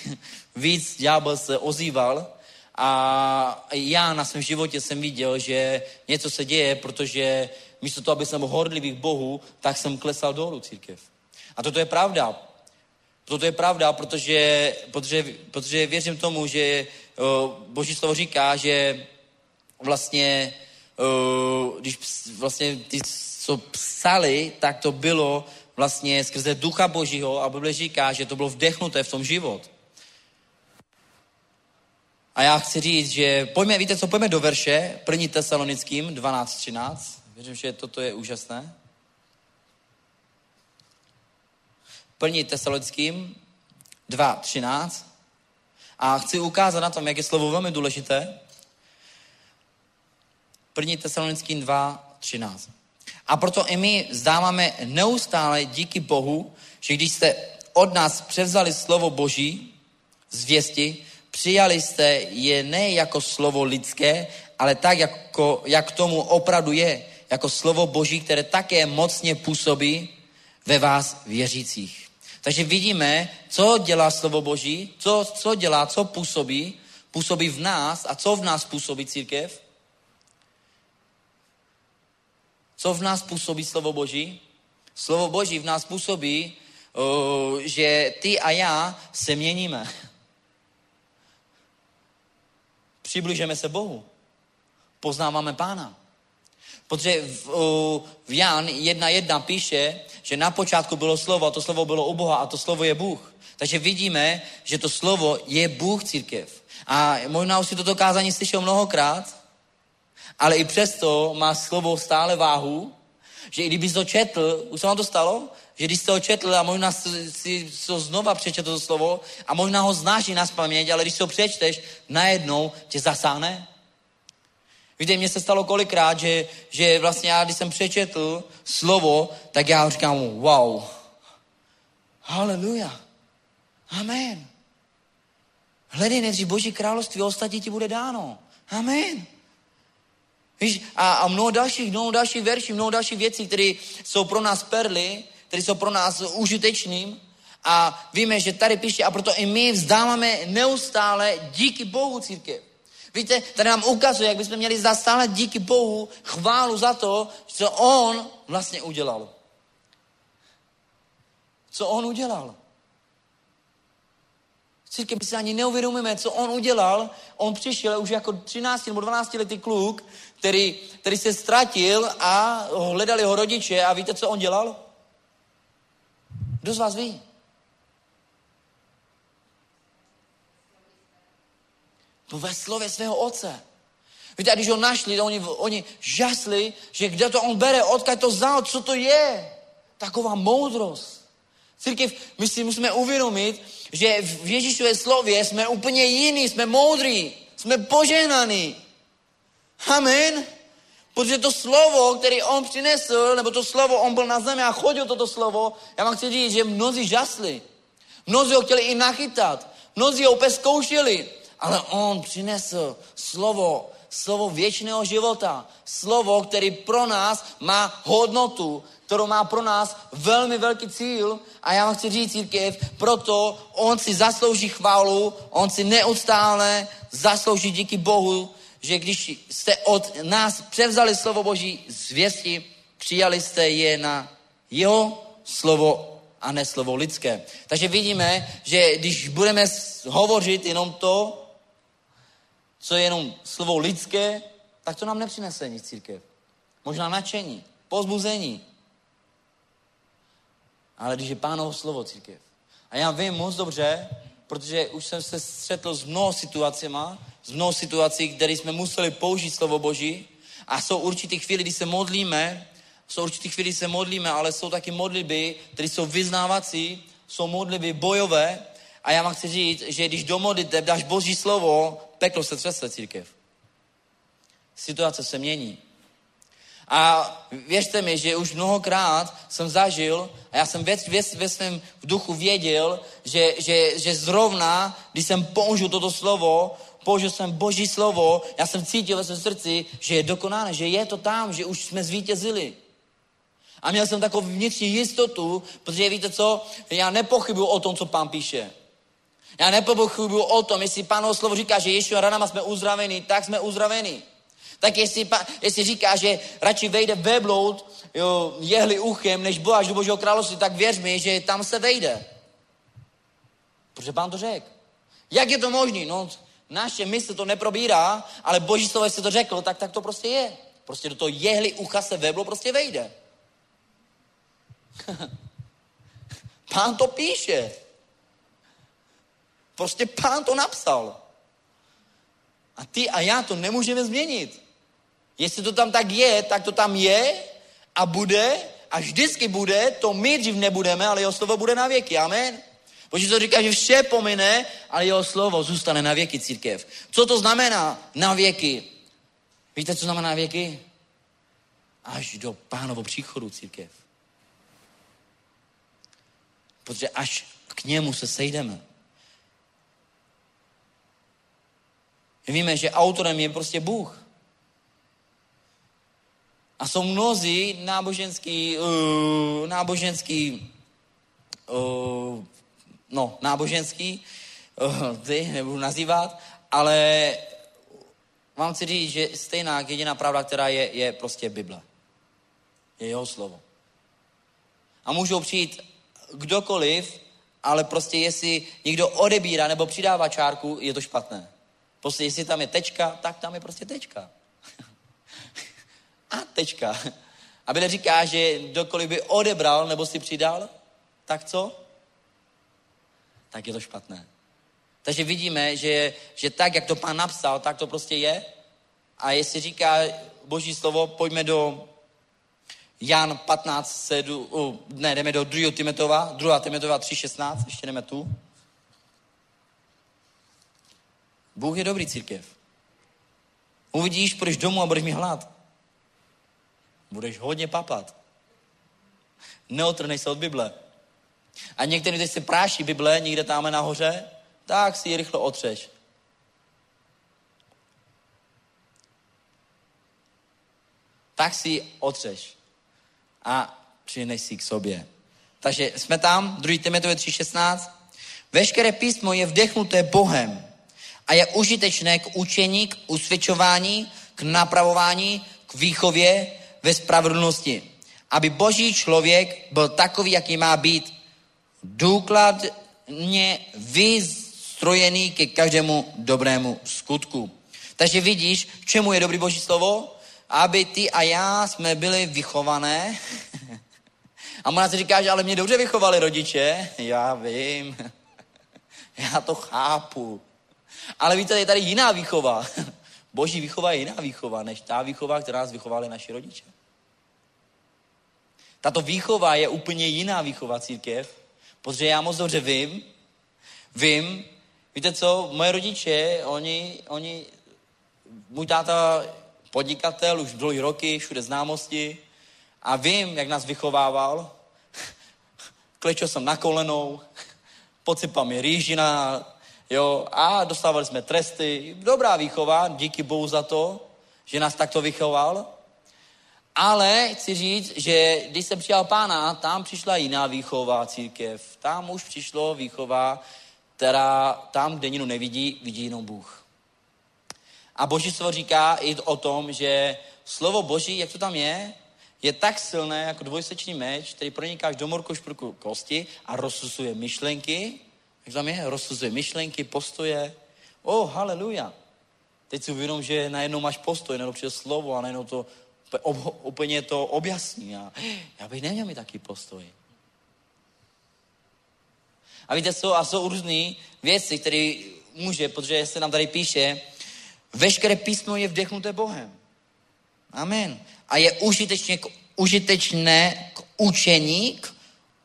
víc ďábel se ozýval a já na svém životě jsem viděl, že něco se děje, protože místo toho, aby jsem byl horlivý k Bohu, tak jsem klesal dolů, církev. A toto je pravda. Toto je pravda, protože věřím tomu, že Boží slovo říká, že vlastně, když vlastně ty, co psali, tak to bylo vlastně skrze ducha Božího a Bible říká, že to bylo vdechnuté v tom život. A já chci říct, že pojďme, víte co, pojďme do verše, 1. Tesalonickým 12:13. Věřím, že toto je úžasné. 1. Tesalonickým 2:13. A chci ukázat na tom, jak je slovo velmi důležité. 1. Tesalonickým 2:13. A proto i my vzdáváme neustále díky Bohu, že když jste od nás převzali slovo Boží, zvěsti, přijali jste je ne jako slovo lidské, ale tak, jak tomu opravdu je, jako slovo Boží, které také mocně působí ve vás věřících. Takže vidíme, co dělá slovo Boží, co působí v nás a co v nás působí církev. Co v nás působí slovo Boží? Slovo Boží v nás působí, že ty a já se měníme. Přibližujeme se Bohu. Poznáváme Pána. Protože v Jan 1.1 píše, že na počátku bylo slovo a to slovo bylo u Boha a to slovo je Bůh. Takže vidíme, že to slovo je Bůh církev. A možná už si toto kázání slyšel mnohokrát, ale i přesto má slovo stále váhu, že i kdyby to četl, už se vám to stalo, že když jste ho četl a možná si to znova přečetl to slovo a možná ho znáš i na paměť, ale když to přečteš, najednou tě zasáhne. Víte, mně se stalo kolikrát, že vlastně já, když jsem přečetl slovo, tak já říkám, wow, haleluja, amen. Hledej nejdřív Boží království, ostatní ti bude dáno, amen. Víš, a mnoho dalších veršů, mnoho dalších věcí, které jsou pro nás perly, které jsou pro nás užitečným. A víme, že tady píše, a proto i my vzdáváme neustále díky Bohu církev. Víte, tady nám ukazuje, jak bychom měli vzdat stále díky Bohu chválu za to, co on vlastně udělal. Co on udělal. Církev, my si ani neuvědomíme, co on udělal. On přišel už jako 13 nebo 12 letý kluk, který se ztratil a hledali ho rodiče. A víte, co on dělal? Kdo z vás ví? Byl ve slově svého otce. Víte, a když ho našli, oni žasli, že kde to on bere, odkud to znal, co to je. Taková moudrost. Církev, my si musíme uvědomit, že v Ježíšově slově jsme úplně jiní, jsme moudrý, jsme požehnaní. Amen. Protože to slovo, které on přinesl, nebo to slovo, on byl na zemi a chodil toto slovo, já vám chci říct, že mnozí žasli. Mnozí ho chtěli i nachytat. Mnozí ho úplně zkoušeli. Ale on přinesl slovo věčného života. Slovo, který pro nás má hodnotu, kterou má pro nás velmi velký cíl. A já vám chci říct, církev, proto on si zaslouží chválu, on si neustále zaslouží díky Bohu, že když jste od nás převzali slovo Boží zvěsti, přijali jste je na jeho slovo a ne slovo lidské. Takže vidíme, že když budeme hovořit jenom to, co je jenom slovo lidské, tak to nám nepřinese nic církev. Možná nadšení, povzbuzení. Ale když je Pánovo slovo církev. A já vím moc dobře, protože už jsem se střetl s mnoho situací, které jsme museli použít slovo Boží a jsou určitý chvíli, kdy se modlíme, ale jsou taky modlitby, které jsou vyznávací, jsou modlitby bojové a já vám chci říct, že když do modlitby dáš Boží slovo, peklo se třese církev. Situace se mění. A věřte mi, že už mnohokrát jsem zažil a já jsem ve svém duchu věděl, že zrovna, když jsem použil toto slovo, použil jsem Boží slovo, já jsem cítil ve svém srdci, že je dokonáno, že je to tam, že už jsme zvítězili. A měl jsem takovou vnitřní jistotu, protože víte co, já nepochybuju o tom, co Pán píše. Já nepochybuju o tom, jestli Pánovo slovo říká, že Ježíšova ranama jsme uzdraveni, tak jsme uzdraveni. Tak jestli říká, že radši vejde vebloud jehly uchem, než boháš do Božího království, tak věř mi, že tam se vejde. Protože Pán to řekl. Jak je to možné? No, naše mysl to neprobírá, ale Boží slovo, jestli to řekl, tak to prostě je. Prostě do toho jehly ucha se veblo prostě vejde. Pán to píše. Prostě Pán to napsal. A ty a já to nemůžeme změnit. Jestli to tam tak je, tak to tam je a bude a vždycky bude, to my dřív nebudeme, ale jeho slovo bude na věky. Amen. Boží to říká, že vše pomine, ale jeho slovo zůstane na věky, církev. Co to znamená na věky? Víte, co znamená na věky? Až do Pánovo příchodu, církev. Protože až k němu se sejdeme. Víme, že autorem je prostě Bůh. A jsou mnozí náboženský, nebudu nazývat, ale vám chci říct, že stejná jediná pravda, která je prostě Bible. Je jeho slovo. A můžou přijít kdokoliv, ale prostě jestli někdo odebírá nebo přidává čárku, je to špatné. Prostě jestli tam je tečka, tak tam je prostě tečka. A tečka. A Bible říká, že kdokoliv by odebral nebo si přidal, tak co? Tak je to špatné. Takže vidíme, že tak, jak to Pán napsal, tak to prostě je. A jestli říká Boží slovo, pojďme do Jan 15, 7, jdeme do 2. Timotova 3,16, ještě jdeme tu. Bůh je dobrý, církev. Uvidíš, půjdeš domů a budeš mít hlad. Budeš hodně papat. Neotrhnej se od Bible. A některý, když se práší Bible někde tam nahoře, tak si ji rychle otřeš. Tak si ji otřeš. A přineš si k sobě. Takže jsme tam, 2. Timoteovi 3,16. Veškeré písmo je vdechnuté Bohem a je užitečné k učení, k usvědčování, k napravování, k výchově ve spravedlnosti, aby Boží člověk byl takový, jaký má být, důkladně vystrojený ke každému dobrému skutku. Takže vidíš, k čemu je dobrý Boží slovo? Aby ty a já jsme byli vychované. A ona si říká, že ale mě dobře vychovali rodiče. Já vím. Já to chápu. Ale víte, je tady jiná výchova. Boží výchova je jiná výchova, než ta výchova, která nás vychovali naši rodiče. Tato výchova je úplně jiná výchova, církev, protože já moc dobře vím, víte co, moje rodiče, oni můj táta podnikatel, už dlouhý roky, všude známosti a vím, jak nás vychovával. Klečil jsem na kolenou, posypal mi rýži a dostávali jsme tresty. Dobrá výchova, díky Bohu za to, že nás takto vychoval. Ale chci říct, že když jsem přijal Pána, tam přišla jiná výchova, církev. Tam už přišlo výchova, která tam, kde jinou nevidí, vidí jenom Bůh. A Boží slovo říká i o tom, že slovo Boží, jak to tam je tak silné jako dvojsečný meč, který proniká až do morku šprku kosti a rozsuzuje myšlenky. Jak tam je? Rozsuzuje myšlenky, postoje. Haleluja. Teď si uvědom, že najednou máš postoj, najednou přijde slovo a najednou to úplně to objasní. Já bych neměl mít taky postoj. A víte co? A jsou různý věci, které může, protože se nám tady píše, veškeré písmo je vdechnuté Bohem. Amen. A je užitečné k učení, k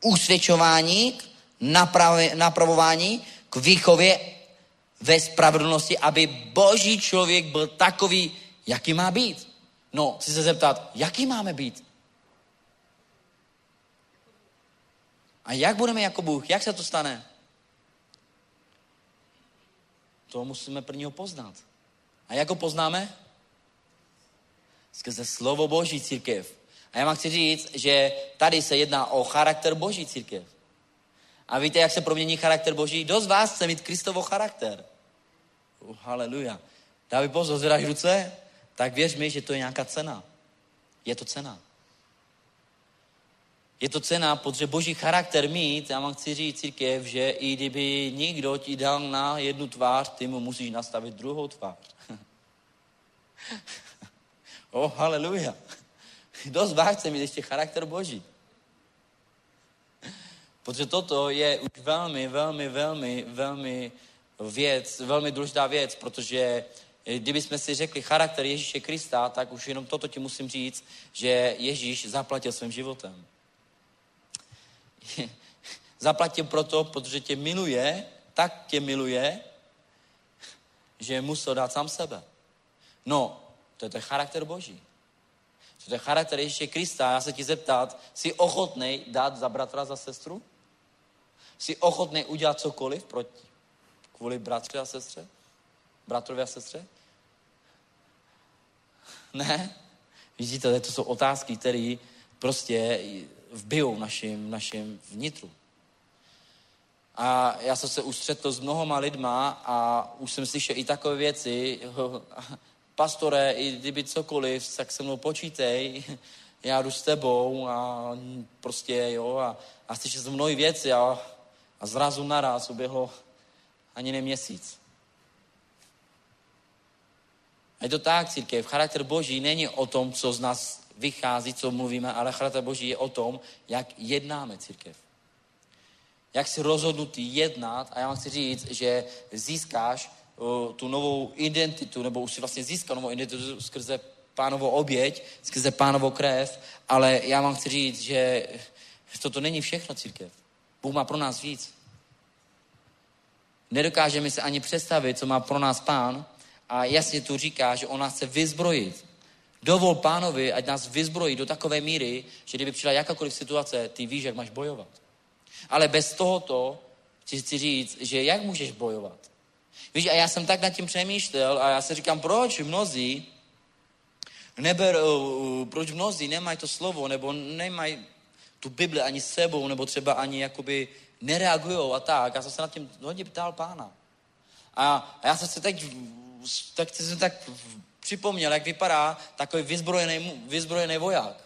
usvědčování, k napravování, k výchově ve spravedlnosti, aby Boží člověk byl takový, jaký má být. No, chci se zeptat, jaký máme být? A jak budeme jako Bůh? Jak se to stane? To musíme prvního poznat. A jak ho poznáme? Skrze slovo Boží, církev. A já vám chci říct, že tady se jedná o charakter Boží, církev. A víte, jak se promění charakter Boží? Kdo z vás chce mít Kristovo charakter? Haleluja. Dávej pozor, zvedáš ruce? Tak věř mi, že to je nějaká cena. Je to cena. Je to cena, protože Boží charakter mít, já vám chci říct, církev, že i kdyby nikdo ti dal na jednu tvář, ty mu musíš nastavit druhou tvář. Haleluja. Kdo z vás chce mít ještě charakter Boží? Protože toto je už velmi, velmi, velmi, velmi důležitá věc, protože Kdybychom si řekli charakter Ježíše Krista, tak už jenom toto ti musím říct, že Ježíš zaplatil svým životem. Zaplatil proto, protože tě miluje, tak tě miluje, že musel dát sám sebe. No, to je ten charakter Boží. To je charakter Ježíše Krista. Já se ti zeptat, jsi ochotnej dát za bratra, za sestru? Jsi ochotnej udělat cokoliv proti, kvůli bratře a sestře? Bratrovi a sestře? Ne? Vidíte, to jsou otázky, které prostě vbijou našim vnitru. A já jsem se ustřetl s mnohoma lidma a už jsem slyšel i takové věci, pastore, i kdyby cokoliv, tak se mnou počítej, já jdu s tebou a prostě jo, a slyšel jsem mnohé věci a zrazu naraz uběhlo ani ne měsíc. A je to tak, církev, charakter Boží není o tom, co z nás vychází, co mluvíme, ale charakter Boží je o tom, jak jednáme, církev. Jak si rozhodnutý jednat, a já vám chci říct, že získáš tu novou identitu, nebo už si vlastně získal novou identitu skrze Pánovu oběť, skrze Pánovu krev, ale já vám chci říct, že toto není všechno, církev. Bůh má pro nás víc. Nedokážeme se ani představit, co má pro nás Pán, a jasně tu říká, že on nás chce vyzbrojit. Dovol Pánovi, ať nás vyzbrojí do takové míry, že kdyby přišla jakákoliv situace, ty víš, jak máš bojovat. Ale bez tohoto chci říct, že jak můžeš bojovat. Víš, a já jsem tak nad tím přemýšlel a já se říkám, proč mnozí nemají to slovo, nebo nemají tu Bibli ani s sebou, nebo třeba ani jakoby nereagujou a tak. Já jsem se nad tím hodně ptal Pána. A já jsem se tak připomněl, jak vypadá takový vyzbrojený voják.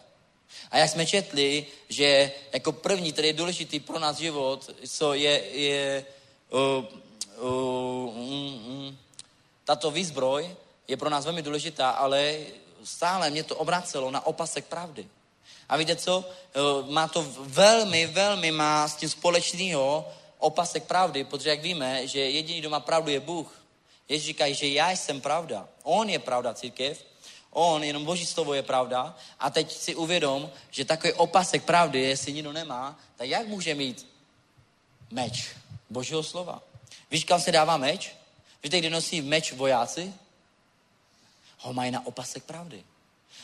A jak jsme četli, že jako první, který je důležitý pro náš život, co tato výzbroj je pro nás velmi důležitá, ale stále mě to obracelo na opasek pravdy. A víte co? Má to velmi s tím společného opasek pravdy, protože jak víme, že jediný, kdo má pravdu, je Bůh. Ježíš říká, že já jsem pravda. On je pravda, církev. On, jenom Boží slovo je pravda. A teď si uvědom, že takový opasek pravdy, jestli nikdo nemá, tak jak může mít meč Božího slova? Víš, kam se dává meč? Víte, kdy nosí meč vojáci? Ho mají na opasek pravdy.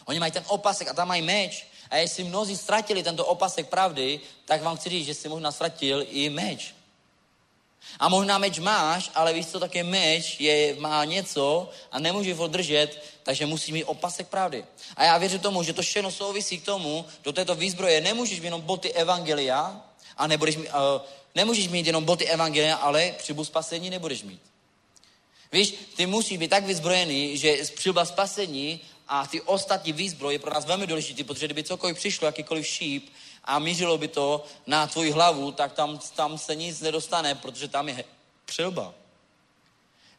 Oni mají ten opasek a tam mají meč. A jestli mnozí ztratili tento opasek pravdy, tak vám chci říct, že si možná ztratil i meč. A možná meč máš, ale víš co, taky meč má něco a nemůžeš ho držet, takže musíš mít opasek pravdy. A já věřím tomu, že to všechno souvisí k tomu, do této výzbroje nemůžeš mít jenom boty evangelia, a nemůžeš mít jenom boty evangelia, ale přilbu spasení nebudeš mít. Víš, ty musíš být tak vyzbrojený, že přilba spasení a ty ostatní výzbroj je pro nás velmi důležitý, protože kdyby cokoliv přišlo, jakýkoliv šíp, a mířilo by to na tvoji hlavu, tak tam se nic nedostane, protože tam je přilba.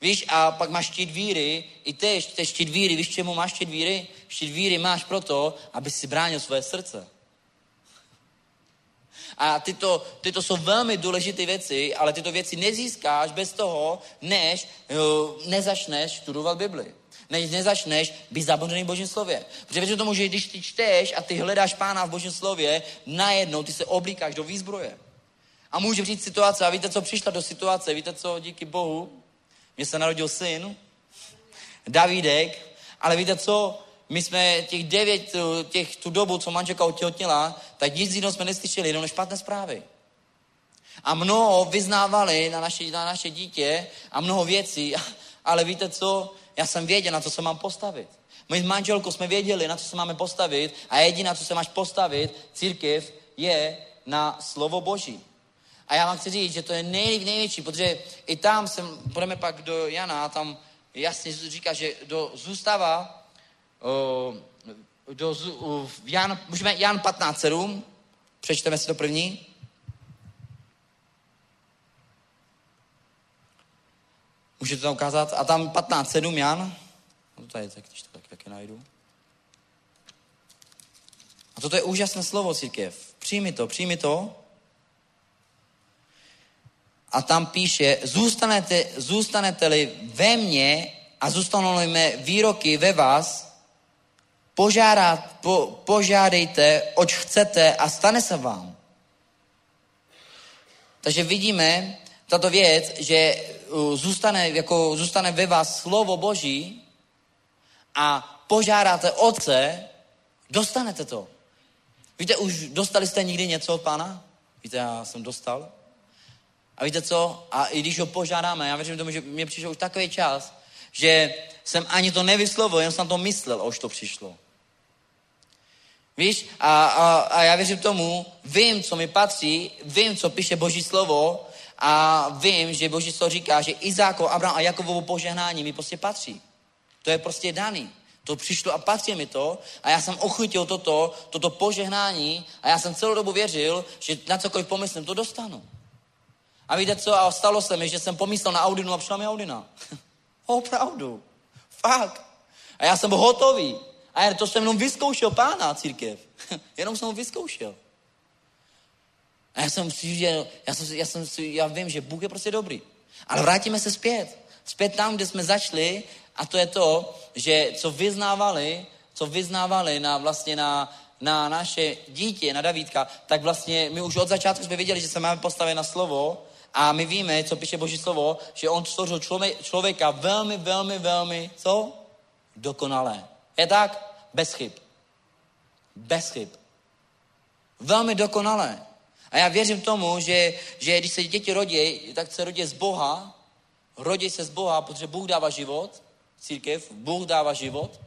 Víš, a pak máš štít víry, i ty štít víry, víš, čemu máš štít víry? Štít víry máš proto, aby si bránil svoje srdce. A tyto jsou velmi důležité věci, ale tyto věci nezískáš bez toho, než nezačneš studovat Bibli. Než nezačneš být zabořený v Božím slově. Protože věřím tomu, že když ty čteš a ty hledáš Pána v Božím slově, najednou ty se oblíkáš do výzbroje. A může přijít situace, a víte, co přišla do situace, víte co, díky Bohu, mně se narodil syn, Davídek, ale víte co, my jsme tu dobu, co manželka otěhotněla, tak nic jiného jsme neslyšeli, jenom špatné zprávy. A mnoho vyznávali na naše dítě a mnoho věcí, ale víte co, já jsem věděl, na co se mám postavit. My s manželkou jsme věděli, na co se máme postavit a jediná, co se máš postavit, církev, je na slovo Boží. A já vám chci říct, že to je největší, protože i tam půjdeme pak do Jana, tam jasně říká, že můžeme Jan 15:7, přečteme si to první. Můžete tam ukázat? A tam 15:7 Jan. No tady, když to taky najdu. A toto je úžasné slovo, církev. Přijmi to. A tam píše, zůstanete-li ve mně a zůstanou výroky ve vás, požádejte, oč chcete a stane se vám. Takže vidíme tato věc, že zůstane ve vás slovo Boží a požádáte Otce, dostanete to. Víte, už dostali jste nikdy něco od Pána? Víte, já jsem dostal. A víte co? A i když ho požádáme, já věřím tomu, že mě přišel už takový čas, že jsem ani to nevyslovil, jen jsem to myslel, už to přišlo. Víš? A já věřím tomu, vím, co mi patří, vím, co píše Boží slovo a vím, že Boží slovo říká, že Izákovo, Abraham a Jakovovo požehnání mi prostě patří. To je prostě daný. To přišlo a patří mi to a já jsem ochutnil toto požehnání a já jsem celou dobu věřil, že na cokoliv pomyslím, to dostanu. A víte co? A stalo se mi, že jsem pomyslel na Audinu a přišla mi Audina. Opravdu. Fakt. A já jsem byl hotový. A to jsem jenom vyzkoušel Pána, církev. Jenom jsem ho vyzkoušel. A já vím, že Bůh je prostě dobrý. Ale vrátíme se zpět. Zpět tam, kde jsme začali, a to je to, že co vyznávali na naše dítě, na Davídka, tak vlastně my už od začátku jsme věděli, že se máme postavit na slovo a my víme, co píše Boží slovo, že on stvořil člověka velmi, velmi, velmi, co? Dokonalé. Je tak? Bez chyb. Velmi dokonalé. A já věřím tomu, že když se děti rodí, tak se rodí z Boha, protože Bůh dává život, církev, Bůh dává život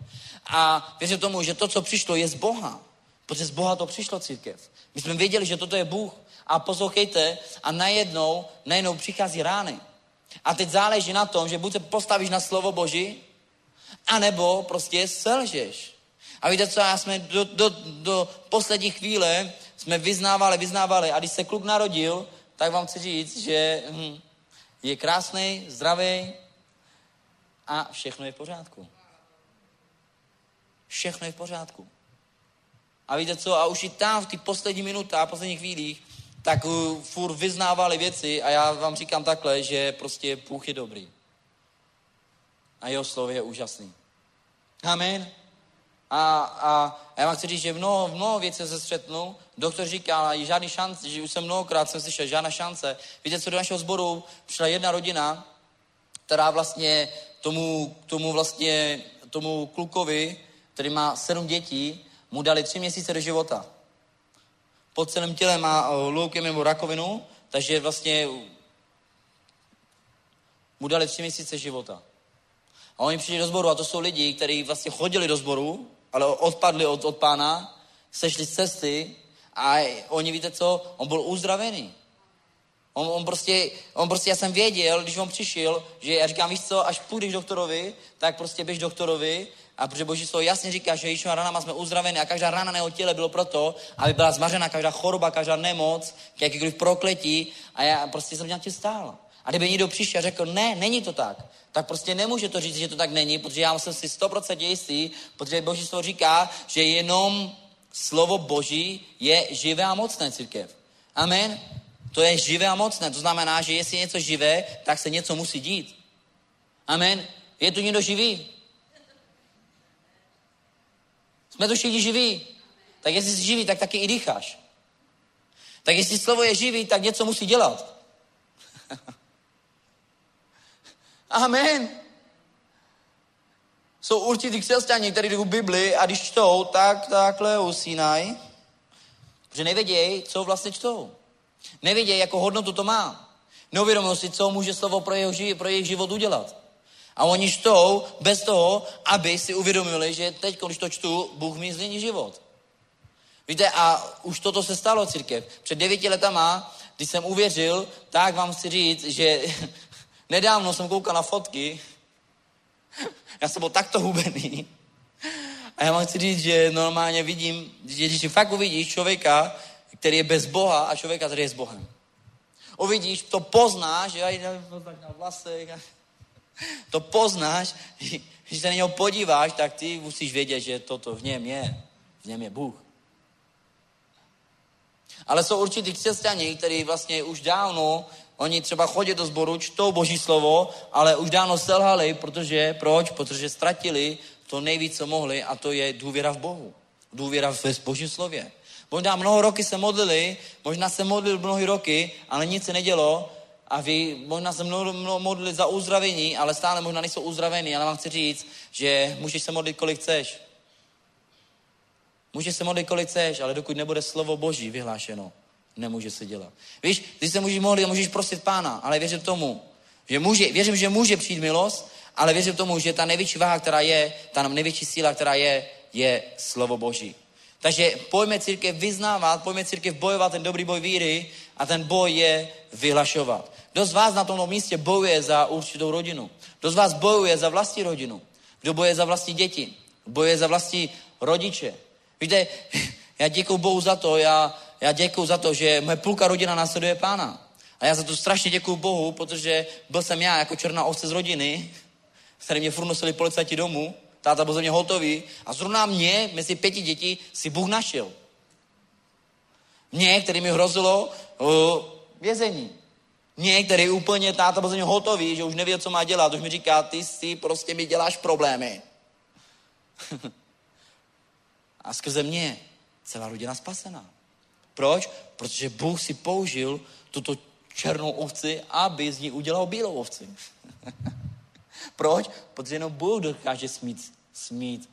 a věřím tomu, že to, co přišlo, je z Boha, protože z Boha to přišlo, církev. My jsme věděli, že toto je Bůh a poslouchejte a najednou přichází rány. A teď záleží na tom, že buď se postavíš na slovo Boží, anebo prostě selžeš. A víte co, já jsme do poslední chvíle jsme vyznávali a když se kluk narodil, tak vám chci říct, že... Je krásný, zdravý a všechno je v pořádku. Všechno je v pořádku. A víte co? A už i tam v té poslední minutách, posledních chvílích, tak furt vyznávali věci a já vám říkám takhle, že prostě Bůh je dobrý. A jeho slovo je úžasný. Amen. A já vám chci říct, že mnoho věcí se střetnu. Doktor říkal, že žádný šance, že už jsem mnohokrát jsem slyšel, žádná šance. Víte co, do našeho sboru přišla jedna rodina, která vlastně tomu klukovi, který má 7 dětí, mu dali 3 měsíce do života. Pod celým tělem má leukémii nebo rakovinu, takže vlastně mu dali 3 měsíce života. A oni přišli do sboru a to jsou lidi, kteří vlastně chodili do sboru, ale odpadli od Pána, sešli z cesty a oni, víte co, on byl uzdravený. On prostě, já jsem věděl, když on přišel, že já říkám, víš co, až půjdeš doktorovi, tak prostě běž doktorovi a protože Boží slovo jasně říká, že Ježíšova ranama jsme uzdraveni a každá rána na jeho těle bylo proto, aby byla zmařena každá choroba, každá nemoc, jakýkoliv prokletí a já prostě jsem na tě stál. A kdyby někdo přišel a řekl, ne, není to tak, tak prostě nemůže to říct, že to tak není, protože já jsem si 100% jistý, protože Boží slovo říká, že jenom slovo Boží je živé a mocné, církev. Amen? To je živé a mocné, to znamená, že jestli je něco živé, tak se něco musí dít. Amen? Je tu někdo živý? Jsme tu všichni živí. Tak jestli jsi živý, tak taky i dýcháš. Tak jestli slovo je živý, tak něco musí dělat. Amen. Jsou určitý křesťané, kteří jdou v Biblii a když čtou, tak takhle usínají, protože nevědějí, co vlastně čtou. Nevědějí, jakou hodnotu to má. Neuvědomují si, co může slovo pro jejich život udělat. A oni čtou bez toho, aby si uvědomili, že teď, když to čtu, Bůh mi změní život. Víte, a už toto se stalo, církev. Před 9 lety, když jsem uvěřil, tak vám chci říct, že... Nedávno jsem koukal na fotky, já jsem byl takto hubený a já vám chci říct, že normálně vidím, že když fakt uvidíš člověka, který je bez Boha a člověka, který je s Bohem. Uvidíš, to poznáš, že já jde na vlasech, to poznáš, když se na něho podíváš, tak ty musíš vědět, že toto v něm je Bůh. Ale jsou určitý křesťané, kteří vlastně už dávno Oni třeba chodí do sboru, čtou Boží slovo, ale už dávno selhali, protože proč? Protože ztratili to nejvíc, co mohli, a to je důvěra v Bohu. Důvěra v Božím slově. Možná mnoho roky se modlili, možná se modlil mnohé roky, ale nic se nedělo. A vy možná se modlili za uzdravení, ale stále možná nejsou uzdravení. Ale vám chci říct, že můžeš se modlit, kolik chceš. Můžeš se modlit, kolik chceš, ale dokud nebude slovo Boží vyhlášeno, nemůže se dělat. Víš, ty se můžeš modlit a můžeš prosit Pána, ale věřím tomu, že může, věřím, že může přijít milost, ale věřím tomu, že ta největší váha, která je, ta největší síla, která je slovo Boží. Takže pojďme církev vyznávat, pojďme církev bojovat ten dobrý boj víry, a ten boj je vyhlašovat. Kdo z vás na tomto místě bojuje za určitou rodinu? Kdo z vás bojuje za vlastní rodinu? Kdo bojuje za vlastní děti? Bojuje za vlastní rodiče? Víte, já děkuju Bohu za to, já děkuju za to, že moje půlka rodina následuje Pána. A já za to strašně děkuju Bohu, protože byl jsem já jako černá ovce z rodiny, který mě furt nosili policajti domů, táta byl ze mě hotový a zrovna mě mezi 5 dětí si Bůh našel. Mě, který mi hrozilo vězení. Mě, který úplně táta byl ze mě hotový, že už nevěděl, co má dělat, už mi říká, ty si prostě mi děláš problémy. A skrze mě celá rodina spasená. Proč? Protože Bůh si použil tuto černou ovci, aby z ní udělal bílou ovci. Proč? Protože jenom Bůh dokáže smít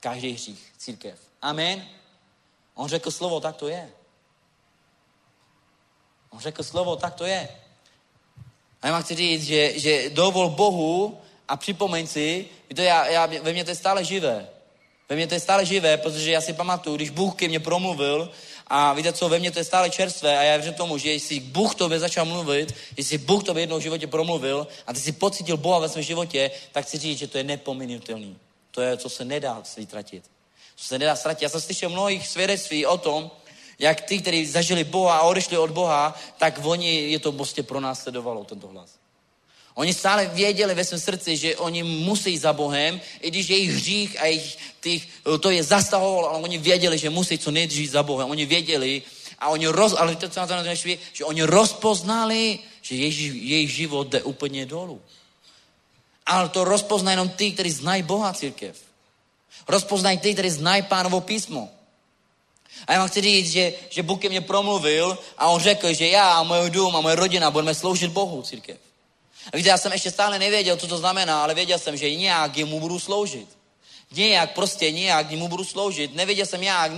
každý hřích církev. Amen. On řekl slovo, tak to je. On řekl slovo, tak to je. A já vám chci říct, že dovol Bohu a připomeň si, to ve mně to je stále živé. Ve mně to je stále živé, protože já si pamatuju, když Bůh ke mně promluvil, a víte co, ve mně to je stále čerstvé a já věřím tomu, že jestli Bůh tobě začal mluvit, jestli Bůh tobě jednou v životě promluvil a ty si pocítil Boha ve svém životě, tak chci říct, že to je nepominutelný. To je, co se nedá ztratit. Co se nedá ztratit. Já jsem slyšel mnohých svědectví o tom, jak ty, kteří zažili Boha a odešli od Boha, tak oni je to prostě pronásledovalo, tento hlas. Oni stále věděli ve svém srdci, že oni musí za Bohem, i když jejich hřích a to je zasahovalo, ale oni věděli, že musí co nejdřív za Bohem. Oni věděli a oni rozpoznali, že jejich život jde úplně dolů. Ale to rozpoznají jenom ty, kteří znají Boha církev. Rozpoznají ty, kteří znají Pánovo písmo. A já vám chci říct, že Bůh ke mně promluvil a on řekl, že já a můj dům a moje rodina budeme sloužit Bohu církev. A víte, já jsem ještě stále nevěděl, co to znamená, ale věděl jsem, že nějak jemu budu sloužit. Nějak jemu budu sloužit. Nevěděl jsem jak,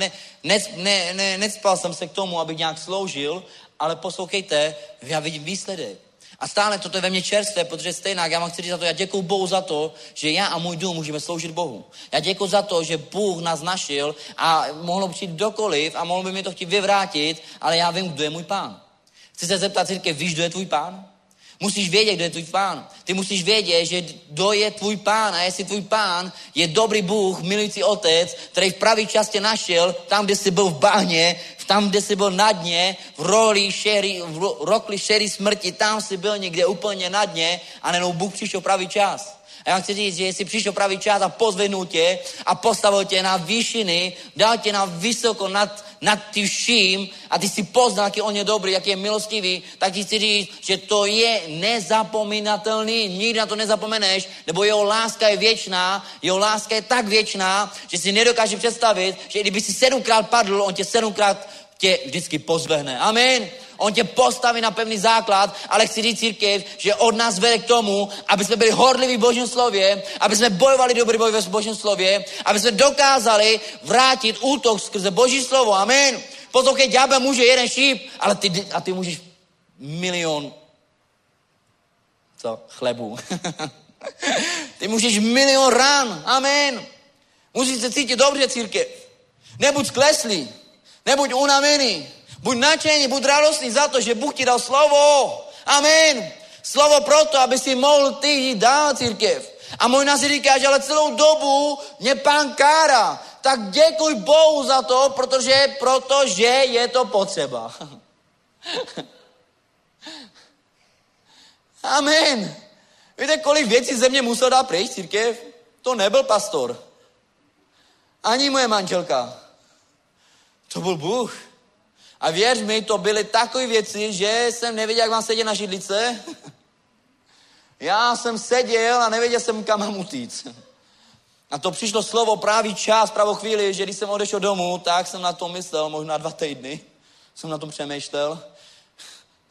necpal jsem se k tomu, abych nějak sloužil, ale poslouchejte, já vidím výsledek. A stále toto je ve mně čerstvé, protože stejně, já vám chci říct za to, já děkuju Bohu za to, že já a můj dům můžeme sloužit Bohu. Já děkuju za to, že Bůh nás našel a mohlo přijít dokoliv a mohlo by mě to chtít vyvrátit, ale já vím, kdo je můj Pán. Chci se zeptat církev, víš, kdo je tvůj Pán? Musíš vědět, kdo je tvůj Pán. Ty musíš vědět, že kdo je tvůj Pán a jestli tvůj Pán je dobrý Bůh, milující Otec, který v pravý čas tě našel, tam, kde jsi byl v bahně, tam, kde jsi byl na dně, v rokli šery smrti, tam jsi byl někde úplně na dně a nenou Bůh přišel pravý čas. A já chci říct, že jestli přišel pravý čas a pozvednul tě a postavil tě na výšiny, dal tě na vysoko nad ty vším a ty si poznal, jak je on je dobrý, jak je milostivý, tak ti chci říct, že to je nezapomínatelný, nikdy na to nezapomeneš, nebo jeho láska je věčná, jeho láska je tak věčná, že si nedokáže představit, že kdyby si 7krát padl, on tě 7krát vždycky pozvehne. Amen. On tě postaví na pevný základ, ale chci říct církev, že od nás vede k tomu, aby jsme byli horliví v Božím slově, aby jsme bojovali dobrý boj v Božím slově, aby jsme dokázali vrátit útok skrze Boží slovo. Amen. Poslouchej, ďábel může jeden šíp, ale ty můžeš milion chlebu. Ty můžeš milion ran. Amen. Musíš se cítit dobře, církev. Nebuď skleslý, nebuď unavený. Buď nadšený, buď radostný za to, že Bůh ti dal slovo. Amen. Slovo proto, aby si mohl ty jít dál, církev. A možná si říkáš, ale celou dobu mě Pán kárá. Tak děkuj Bohu za to, protože je to potřeba. Amen. Víte, kolik věcí ze mě musel dát pryč, církev? To nebyl pastor. Ani moje manželka. To byl Bůh. A věř mi, to byly takové věci, že jsem nevěděl, jak mám sedět na židlice. Já jsem seděl a nevěděl jsem, kam mám utíct. A to přišlo slovo právě čas, pravou chvíli, že když jsem odešel domů, tak jsem na tom myslel, možná 2 týdny, jsem na tom přemýšlel,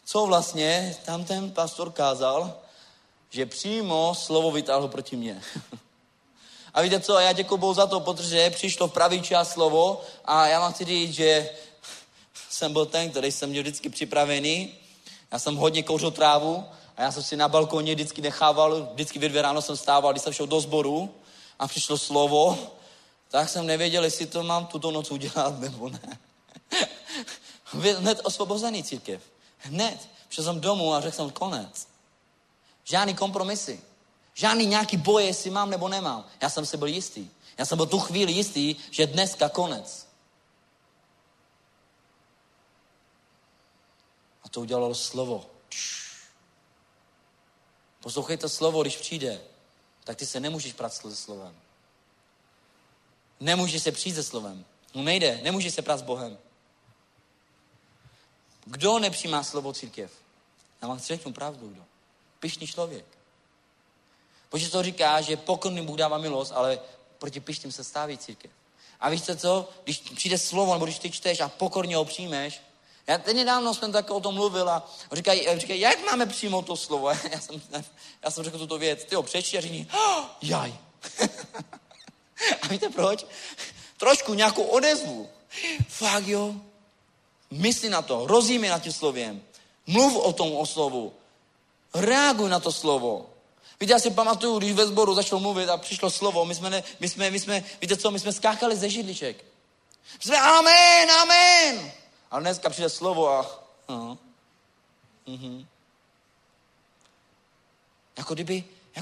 co vlastně tam ten pastor kázal, že přímo slovo vytáhl proti mně. A víte co, já děkuji Bohu za to, protože přišlo v pravý čas slovo a já vám chci říct, že jsem byl ten, který jsem měl vždycky připravený. Já jsem hodně kouřil trávu a já jsem si na balkoně vždycky nechával, vždycky ve 2 ráno jsem stával, když jsem šel do sboru a přišlo slovo, tak jsem nevěděl, jestli to mám tuto noc udělat nebo ne. Hned osvobozený církev. Hned. Přišel jsem domů a řekl jsem konec. Žádný kompromisy. Žádný nějaký boje, jestli mám nebo nemám. Já jsem si byl jistý. Já jsem byl tu chvíli jistý, že dneska konec. A to udělalo slovo. Poslouchejte slovo, když přijde, tak ty se nemůžeš prát se slovem. Nemůžeš se přijít se slovem. No nejde, nemůžeš se prát s Bohem. Kdo nepřijímá slovo církev? Já vám chci řeknu pravdu, kdo? Pyšný člověk. Protože to říká, že pokorný Bůh dává milost, ale proti pyšným se staví církev. A víš co? Když přijde slovo, nebo když ty čteš a pokorně ho přijmeš, já teď nedávno jsem tak o tom mluvil a říkají, jak máme přijmout to slovo? Já jsem řekl tuto věc, ty ho přečti a říkají, jaj. A víte proč? Trošku nějakou odezvu. Fakt jo. Mysli na to, rozjímej nad tím slovem. Mluv o tom o slovu. Reaguj na to slovo. Víte, já si pamatuju, když ve sboru začal mluvit a přišlo slovo, my jsme skákali ze židliček. My jsme amen, amen. Ale dneska přijde slovo a... Jako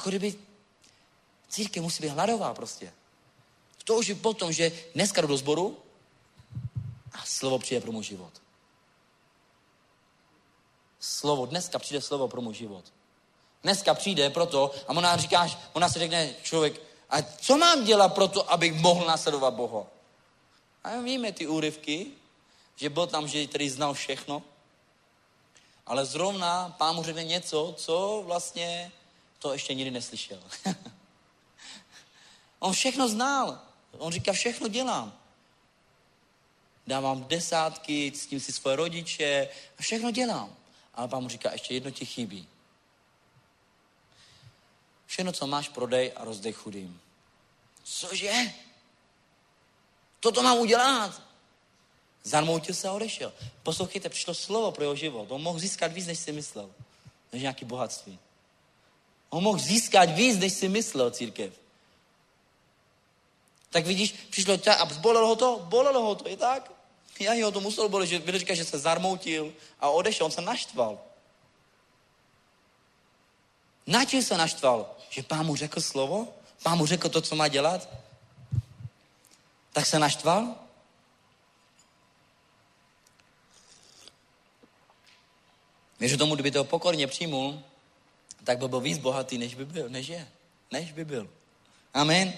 kdyby církev musí být hladová prostě. To už je potom, že dneska jdu do sboru a slovo přijde pro můj život. Dneska přijde slovo pro můj život. Dneska přijde proto a ona si řekne člověk, a co mám dělat proto, abych mohl následovat Boha? A víme ty úryvky, že byl tam, že který znal všechno, ale zrovna Pán mu řekne něco, co vlastně to ještě nikdy neslyšel. On všechno znal. On říká, všechno dělám. Dávám 10, ctím si svoje rodiče a všechno dělám. Ale Pán mu říká, ještě jedno ti chybí. Všechno, co máš, prodej a rozdej chudým. Cože? Toto mám udělat? Zarmoutil se a odešel. Poslouchejte, přišlo slovo pro jeho život. On mohl získat víc, než si myslel. Než nějaké bohatství. On mohl získat víc, než si myslel, církev. Tak vidíš, přišlo a bolelo ho to, je tak? Já jeho to muselo bolet, že byl říká, že se zarmoutil a odešel, on se naštval. Na čím se naštval? Že Pán mu řekl slovo? Pán mu řekl to, co má dělat? Tak se naštval? Věřu tomu, kdyby toho pokorně přijmul, tak by byl víc bohatý, než by byl. Amen.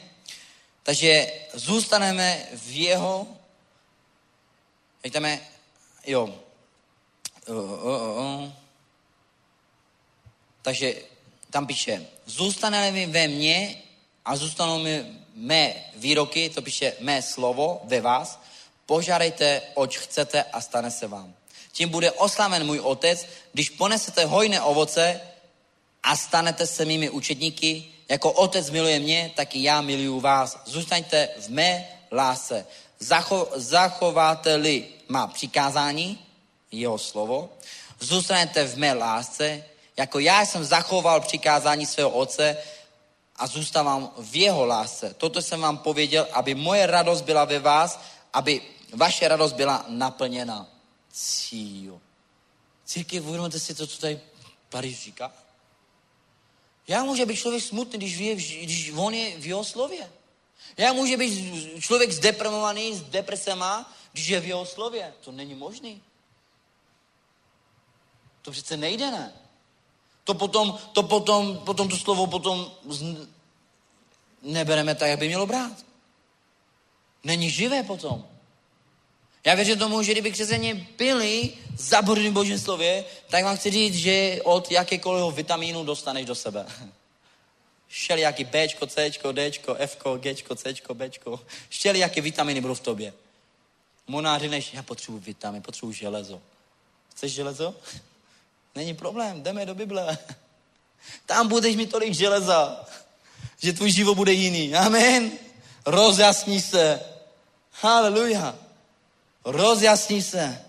Takže zůstaneme v jeho, říkáme, jo. Takže tam píše, zůstaneme ve mně a zůstanou mi mé výroky, to píše mé slovo ve vás, požádejte, oč chcete a stane se vám. Tím bude oslaven můj Otec, když ponesete hojné ovoce a stanete se mými učedníky. Jako Otec miluje mě, tak i já miluju vás. Zůstaňte v mé lásce. Zachováte-li má přikázání, jeho slovo, zůstanete v mé lásce, jako já jsem zachoval přikázání svého Otce a zůstávám v jeho lásce. Toto jsem vám pověděl, aby moje radost byla ve vás, aby vaše radost byla naplněna. Cíl. Církev, uvědomujete si to, co tady Paríž říká? Jak může být člověk smutný, když on je v jeho slově? Jak může být člověk zdeprimovaný, s depresema, když je v jeho slově? To není možný. To přece nejde, ne? To slovo potom nebereme tak, jak by mělo brát. Není živé potom. Já věřím tomu, že kdyby křesťané byli zaborní v Božím slově, tak vám chci říct, že od jakékoliv vitamínu dostaneš do sebe. Všelijaký Bčko, Cčko, Dčko, Fko, Gčko, Cčko, Bčko. Všelijaké vitaminy budou v tobě. Monáři než já potřebuji vitaminy, potřebuji železo. Chceš železo? Není problém, jdeme do Bible. Tam budeš mít tolik železa, že tvůj život bude jiný. Amen. Rozjasní se. Haleluja. Rozjasní se.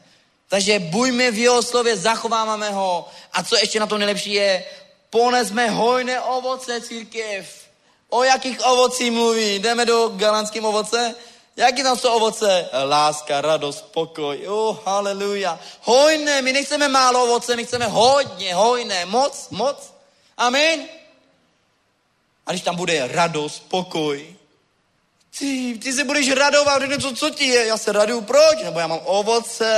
Takže buďme v jeho slově, zachováváme ho. A co ještě na to nejlepší je, ponesme hojné ovoce církev. O jakých ovocích mluví? Jdeme do galanským ovoce. Jaký tam jsou ovoce? Láska, radost, pokoj. Haleluja. Hojné, my nechceme málo ovoce, my chceme hodně, hojné, moc. Amen. A když tam bude radost, pokoj, ty se budeš radovat, řekne, co ti je? Já se raduju, proč? Nebo já mám ovoce.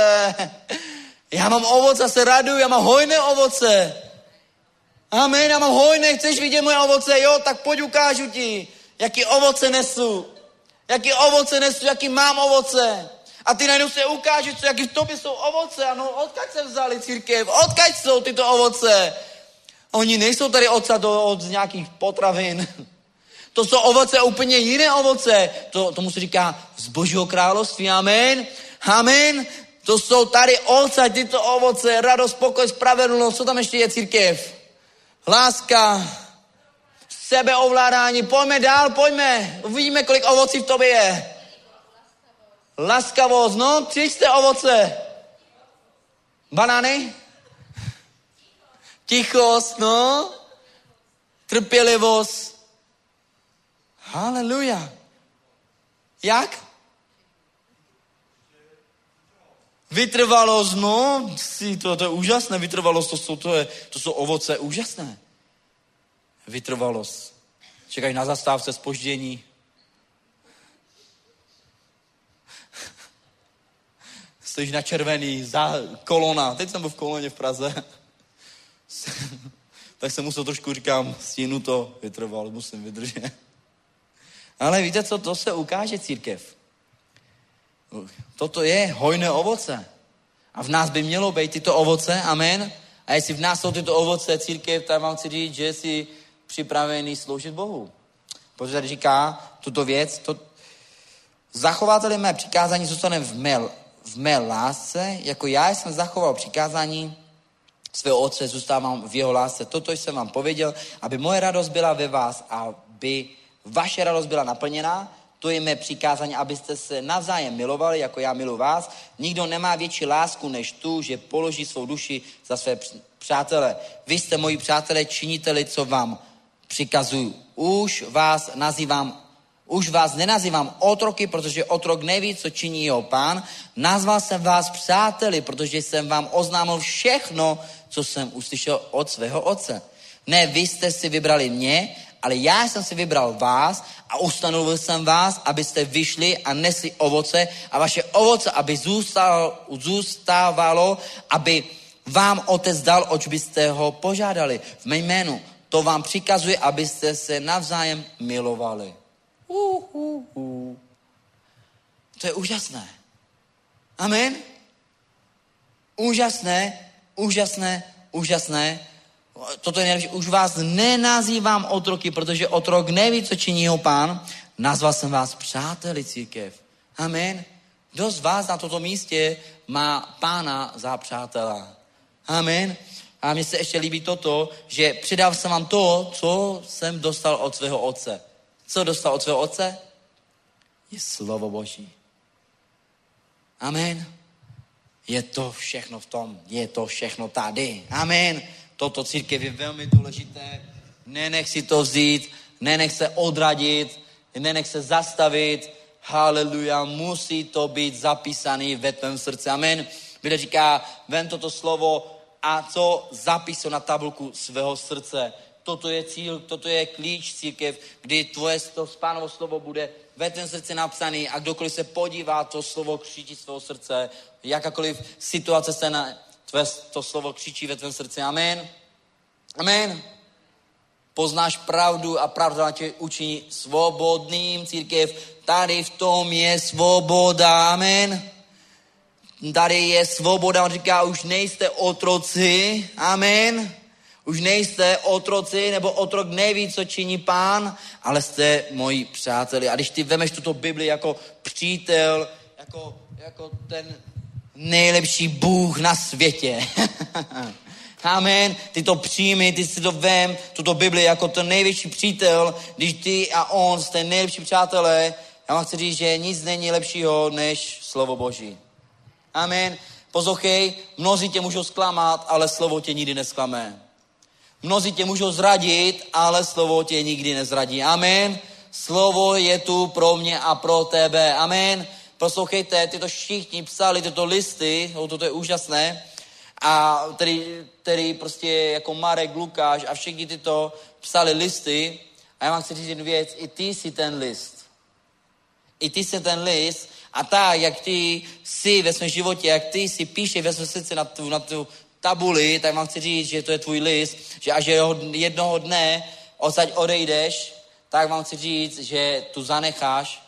Já mám ovoce, já se raduju, já mám hojné ovoce. Amen, já mám hojné, chceš vidět moje ovoce? Jo, tak pojď, ukážu ti, jaký ovoce nesu. Jaký ovoce nesu, jaký mám ovoce. A ty najednou se ukážeš, jaký v tobě jsou ovoce. Ano, odkud se vzali církev? Odkud jsou tyto ovoce? Oni nejsou tady od nějakých potravin. To jsou ovoce, úplně jiné ovoce. Tomu se říká z Božího království. Amen. Amen. To jsou tady odsaď tyto ovoce. Radost, pokoj, spravedlnost. Co tam ještě je církev? Láska. Sebeovládání. Pojďme dál, pojďme. Uvidíme, kolik ovocí v tobě je. Laskavost. No, přijďte ovoce. Banány. Tichost, no. Trpělivost. Haleluja. Jak? Vytrvalost, no. To je úžasné. Vytrvalost, to jsou ovoce úžasné. Vytrvalost. Čekáš na zastávce, zpoždění. Stojíš na červený, kolona. Teď jsem byl v koloně v Praze. Tak jsem musel trošku, říkám, stínu to, vytrval, musím vydržet. Ale víte co, to se ukáže církev. Toto je hojné ovoce. A v nás by mělo být tyto ovoce, amen. A jestli v nás jsou tyto ovoce církev, tak vám chci říct, že jsi připravený sloužit Bohu. Protože tady říká tuto věc, zachováte-li mé přikázání, zůstane v mé lásce, jako já jsem zachoval přikázání svého otce, zůstávám v jeho lásce. Toto jsem vám pověděl, aby moje radost byla ve vás a aby vaše radost byla naplněná. To je mé přikázání, abyste se navzájem milovali, jako já miluji vás. Nikdo nemá větší lásku než tu, že položí svou duši za své přátele. Vy jste moji přátelé, činiteli, co vám přikazuju. Už vás nenazývám otroky, protože otrok neví, co činí jeho pán. Nazval jsem vás přáteli, protože jsem vám oznámil všechno, co jsem uslyšel od svého otce. Ne, vy jste si vybrali mě, ale já jsem si vybral vás a ustanovil jsem vás, abyste vyšli a nesli ovoce a vaše ovoce, aby zůstávalo, aby vám otec dal, oč byste ho požádali. V mém jménu to vám přikazuje, abyste se navzájem milovali. To je úžasné. Amen. Úžasné. Toto je nejlepší. Už vás nenazývám otroky, protože otrok neví, co činí jeho pán. Nazval jsem vás přáteli církev. Amen. Kdo z vás na tomto místě má pána za přátela? Amen. A mně se ještě líbí toto, že přidal jsem vám to, co jsem dostal od svého otce. Co dostal od svého otce? Je slovo Boží. Amen. Je to všechno v tom. Je to všechno tady. Amen. Toto církev je velmi důležité. Nenech si to vzít. Nenech se odradit. Nenech se zastavit. Haleluja. Musí to být zapísaný ve tvém srdci. Amen. Bible říká, vem toto slovo a co zapíš na tabulku svého srdce. Toto je cíl, toto je klíč církev, kdy tvoje Pánovo slovo bude ve tvém srdci napsaný a kdokoliv se podívá, to slovo křičí svého srdce. Jakákoliv situace se to slovo křičí ve tvém srdci. Amen. Amen. Poznáš pravdu a pravda tě učiní svobodným církev. Tady v tom je svoboda. Amen. Tady je svoboda, on říká, už nejste otroci, amen. Už nejste otroci, nebo otrok neví, co činí pán, ale jste moji přáteli. A když ty vemeš tuto Bibli jako přítel, jako ten nejlepší Bůh na světě. Amen. Ty to přijmi, ty si to vem, tuto Bibli jako ten největší přítel, když ty a on jste nejlepší přátelé. Já vám chci říct, že nic není lepšího než slovo Boží. Amen. Poslouchej, mnozí tě můžou zklamat, ale slovo tě nikdy nesklame. Mnozí tě můžou zradit, ale slovo tě nikdy nezradí. Amen. Slovo je tu pro mě a pro tebe. Amen. Poslouchejte, tyto všichni psali tyto listy, toto je úžasné, a tedy prostě jako Marek, Lukáš a všichni tyto psali listy. A já vám chci říct jednu věc, i ty jsi ten list. I ty jsi ten list a tak, jak ty jsi ve svém životě, jak ty si píšeš ve svém srdci na tu tabuli, tak vám chci říct, že to je tvůj list, že až jednoho dne odsaď odejdeš, tak vám chci říct, že tu zanecháš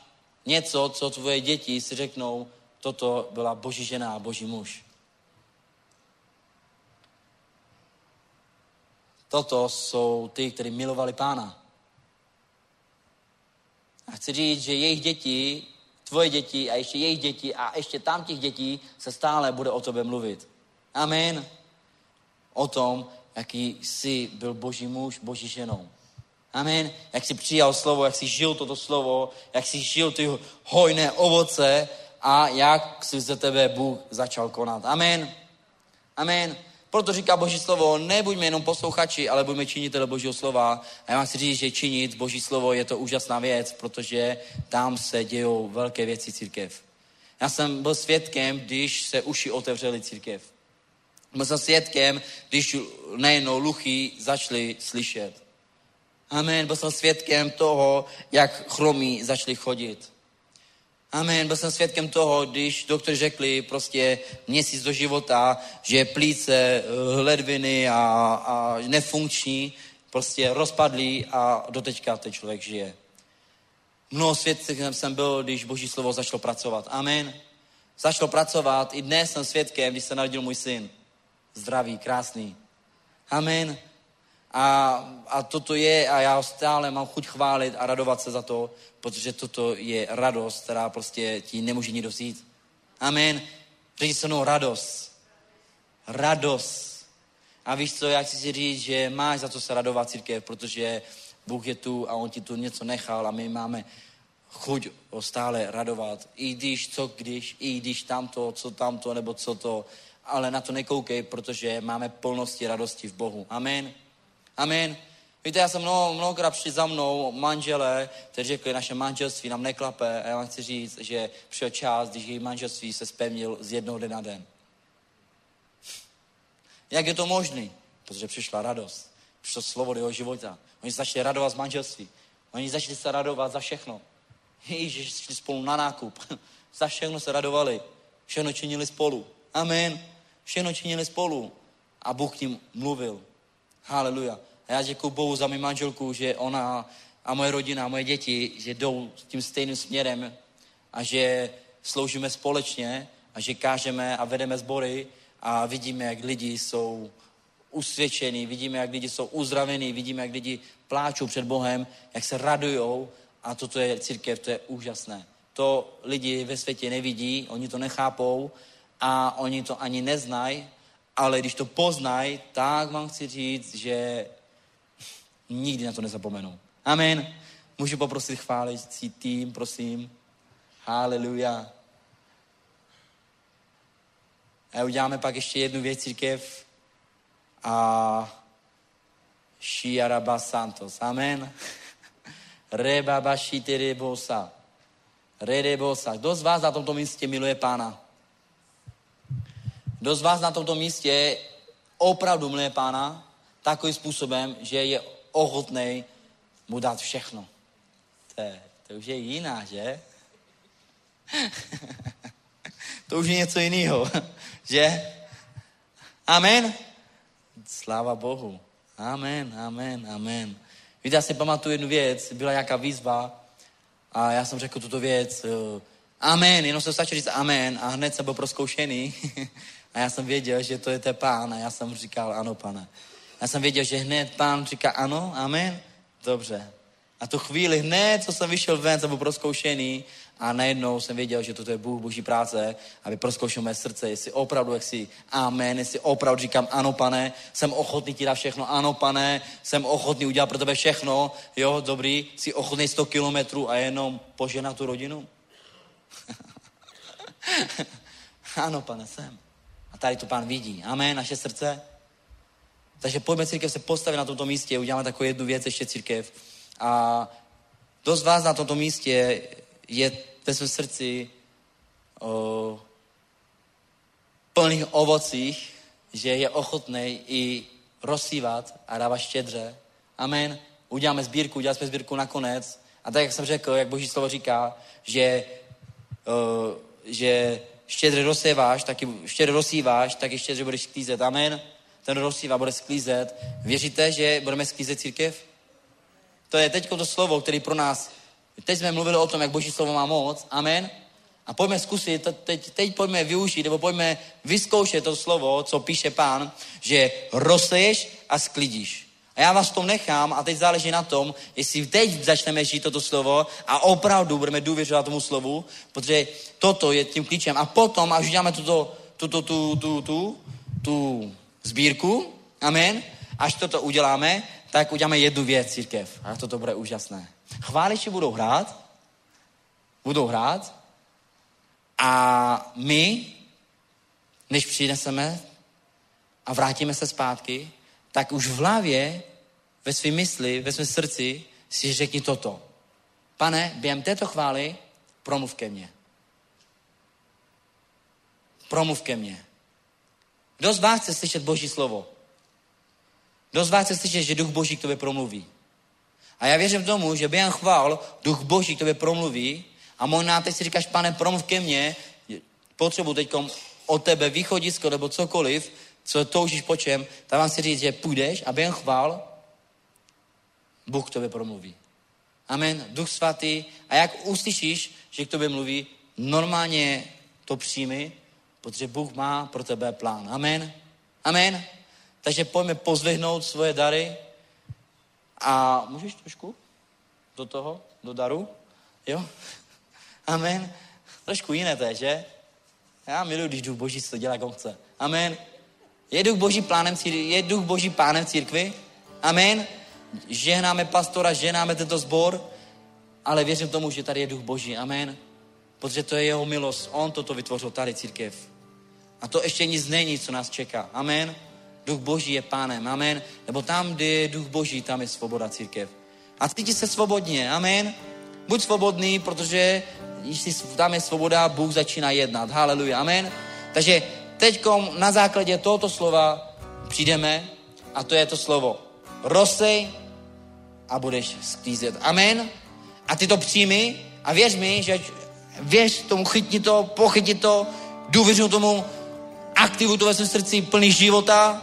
něco, co tvoje děti si řeknou, toto byla boží žena, boží muž. Toto jsou ty, kteří milovali pána. A chci říct, že jejich děti, tvoje děti a ještě jejich děti a ještě tam těch dětí se stále bude o tobě mluvit. Amen. O tom, jaký jsi byl boží muž, boží ženou. Amen. Jak jsi přijal slovo, jak jsi žil toto slovo, jak jsi žil ty hojné ovoce a jak jsi ze tebe Bůh začal konat. Amen. Amen. Proto říká Boží slovo, nebuďme jenom posluchači, ale buďme činitele Božího slova. A já vám chci říct, že činit Boží slovo je to úžasná věc, protože tam se dějou velké věci církev. Já jsem byl svědkem, když se uši otevřeli církev. Byl jsem svědkem, když nejenom luchí začali slyšet. Amen, byl jsem svědkem toho, jak chromí začali chodit. Amen, byl jsem svědkem toho, když doktoři řekli prostě měsíc do života, že plíce, ledviny a nefunkční prostě rozpadlí a doteďka ten člověk žije. Mnoho svědkem jsem byl, když Boží slovo začalo pracovat. Amen. Začalo pracovat, i dnes jsem svědkem, když se narodil můj syn. Zdravý, krásný. Amen. A toto je, a já stále mám chuť chválit a radovat se za to, protože toto je radost, která prostě ti nemůže nikdo vzít. Amen. Řekni se mnou radost. Radost. A víš co, já chci si říct, že máš za to se radovat církev, protože Bůh je tu a on ti tu něco nechal a my máme chuť ho stále radovat. I když tamto, co tamto, nebo co to, ale na to nekoukej, protože máme plnosti radosti v Bohu. Amen. Amen. Víte, já jsem mnohokrát přišli za mnou manželé, kteří řekli, naše manželství nám neklape a já vám chci říct, že přišel čas, když její manželství se zpevnil z jednoho dne na den. Jak je to možné? Protože přišla radost. Přišlo slovo do jeho života. Oni začali radovat z manželství. Oni začali se radovat za všechno. Ježíš, šli spolu na nákup. Za všechno se radovali. Všechno činili spolu. Amen. Všechno činili spolu. A Bůh k ním mluvil. Haleluja. A já děkuju Bohu za mý manželku, že ona a moje rodina a moje děti, že jdou tím stejným směrem a že sloužíme společně a že kážeme a vedeme sbory a vidíme, jak lidi jsou usvědčení, vidíme, jak lidi jsou uzdravení, vidíme, jak lidi pláčou před Bohem, jak se radujou a toto je církev, to je úžasné. To lidi ve světě nevidí, oni to nechápou a oni to ani neznají, ale když to poznají, tak vám chci říct, že nikdy na to nezapomenou. Amen. Můžu poprosit chválící tým, prosím. Haleluja. A uděláme pak ještě jednu věc, církev. A Shiaraba Santos. Amen. Rebaba Shitirebosa. Redebosa. Kdo z vás na tomto místě miluje pána? Kdo z vás na tomto místě opravdu miluje pána takovým způsobem, že je ochotnej mu dát všechno. To už je jiná, že? To už je něco jiného, že? Amen. Sláva Bohu. Amen, amen, amen. Víte, já si pamatuju jednu věc, byla nějaká výzva a já jsem řekl tuto věc, Amen, jenom jsem stačil říct amen a hned jsem byl prozkoušený. A já jsem věděl, že to je ten Pán a já jsem říkal ano, Pane. Já jsem věděl, že hned Pán říká ano, amen, dobře. A tu chvíli hned, co jsem vyšel ven, jsem byl prozkoušený a najednou jsem věděl, že toto je Bůh, Boží práce, aby prozkoušel mé srdce, jestli opravdu, jestli opravdu říkám ano, Pane, jsem ochotný ti dát všechno, ano, Pane, jsem ochotný udělat pro tebe všechno, jo, dobrý, jsi ochotný 100 kilometrů a jenom poženat tu rodinu? Ano, Pane, jsem. A tady to Pán vidí. Amen, naše srdce. Takže pojďme, církev, se postavit na tomto místě, uděláme takovou jednu věc ještě, církev. A dost vás na tomto místě je ve svém srdci o plných ovocích, že je ochotnej i rozsívat a dávat štědře. Amen. Uděláme sbírku, udělali jsme sbírku nakonec. A tak, jak jsem řekl, jak Boží slovo říká, že štědře rozséváš, taky štědře rozsíváš, taky štědře budeš sklízet. Amen. Ten rozsívá bude sklízet. Věříte, že budeme sklízet, církev? To je teď to slovo, který pro nás... Teď jsme mluvili o tom, jak Boží slovo má moc. Amen. A pojďme zkusit, teď pojďme využít, nebo pojďme vyzkoušet to slovo, co píše Pán, že rozseješ a sklidíš. A já vás v tom nechám a teď záleží na tom, jestli teď začneme žít toto slovo a opravdu budeme důvěřovat tomu slovu, protože toto je tím klíčem. A potom, až uděláme tu sbírku, amen, až toto uděláme, tak uděláme jednu věc, církev. A toto bude úžasné. Chváliči budou hrát a my, než přineseme a vrátíme se zpátky, tak už v hlavě, ve své mysli, ve svém srdci si řekni toto. Pane, během této chvály promluv ke mně. Promluv ke mně. Kdo z vás chce slyšet Boží slovo? Kdo z vás chce slyšet, že Duch Boží k tobě promluví? A já věřím tomu, že během chvál Duch Boží k tobě promluví a možná teď si říkáš, Pane, promluv ke mně, potřebuji teď od tebe východisko nebo cokoliv, co toužíš po čem, tak vám si říct, že půjdeš a během chvál Bůh k tobě promluví. Amen, Duch Svatý. A jak uslyšíš, že k tobě mluví, normálně to přijmi, protože Bůh má pro tebe plán. Amen, amen. Takže pojďme pozvihnout svoje dary a můžeš trošku do toho, do daru? Jo? Amen. Trošku jiné to je, že? Já miluji, když Duch Boží to dělá, jak on chce. Amen. Je Duch Boží plánem církvi, je Duch Boží pánem církvi. Amen. Žehnáme pastora, žehnáme tento sbor, ale věřím tomu, že tady je Duch Boží. Amen. Protože to je jeho milost. On toto vytvořil tady, církev. A to ještě nic není, co nás čeká. Amen. Duch Boží je pánem. Amen. Nebo tam, kde je Duch Boží, tam je svoboda, církev. A cíti se svobodně. Amen. Buď svobodný, protože když tam je svoboda, Bůh začíná jednat. Haleluja. Amen. Takže teď na základě tohoto slova přijdeme a to je to slovo. Rozsej a budeš sklízet. Amen. A ty to přijmi a věř mi, že věř tomu, chytni to, pochytni to, důvěřuj tomu, aktivuj to ve svém srdci plný života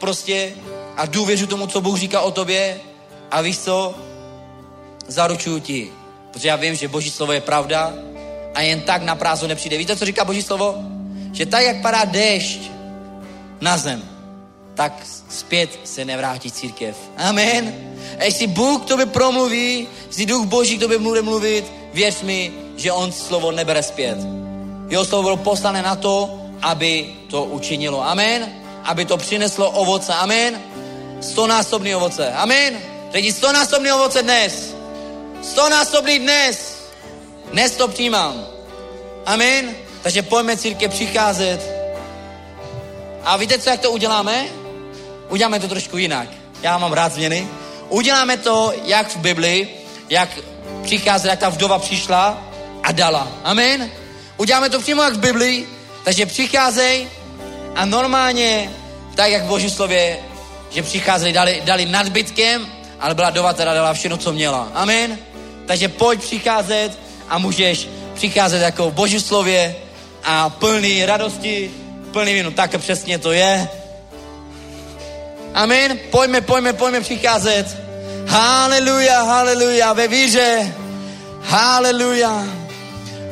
prostě a důvěřuj tomu, co Bůh říká o tobě a víš co? Zaručuju ti, protože já vím, že Boží slovo je pravda a jen tak na prázdno nepřijde. Víte, co říká Boží slovo? Že tak, jak padá déšť na zem, tak zpět se nevrátí, církev. Amen. A jestli Bůh k tobě promluví, jestli Duch Boží k tobě bude mluvit, věř mi, že on slovo nebere zpět. Jeho slovo bylo poslané na to, aby to učinilo. Amen. Aby to přineslo ovoce. Amen. 100násobný ovoce. Amen. Řekni 100násobný ovoce dnes. 100násobný dnes. Dnes to přijímám. Amen. Takže pojďme, církev, přicházet. A víte co, jak to uděláme? Uděláme to trošku jinak. Já mám rád změny. Uděláme to, jak v Bibli, jak přicházela, jak ta vdova přišla a dala. Amen. Uděláme to přímo jak v Bibli, takže přicházej a normálně, tak jak v Božím slově, že přicházeli, dali nadbytkem, ale byla vdova, která dala všechno, co měla. Amen. Takže pojď přicházet a můžeš přicházet jako v Božím slově a plný radosti, plný vínu. Tak přesně to je. Amen. Pojďme přicházet. Haleluja, haleluja, ve víře. Haleluja.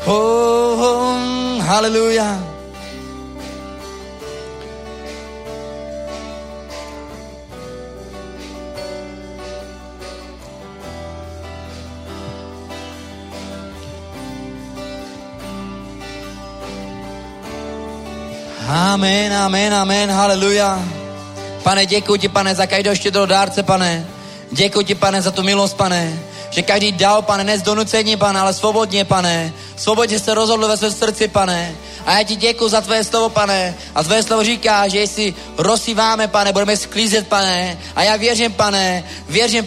Oh, haleluja. Amen, amen, amen, haleluja. Pane, děkuji ti, pane, za každého štědrého dárce, pane. Děkuji ti, pane, za tu milost, pane. Že každý dal, pane, ne z donucení, pane, ale svobodně, pane. Svobodně se rozhodl ve svém srdci, pane. A já ti děkuji za tvé slovo, pane. A tvé slovo říká, že jestli rozsíváme, pane, budeme sklízet, pane. A já věřím,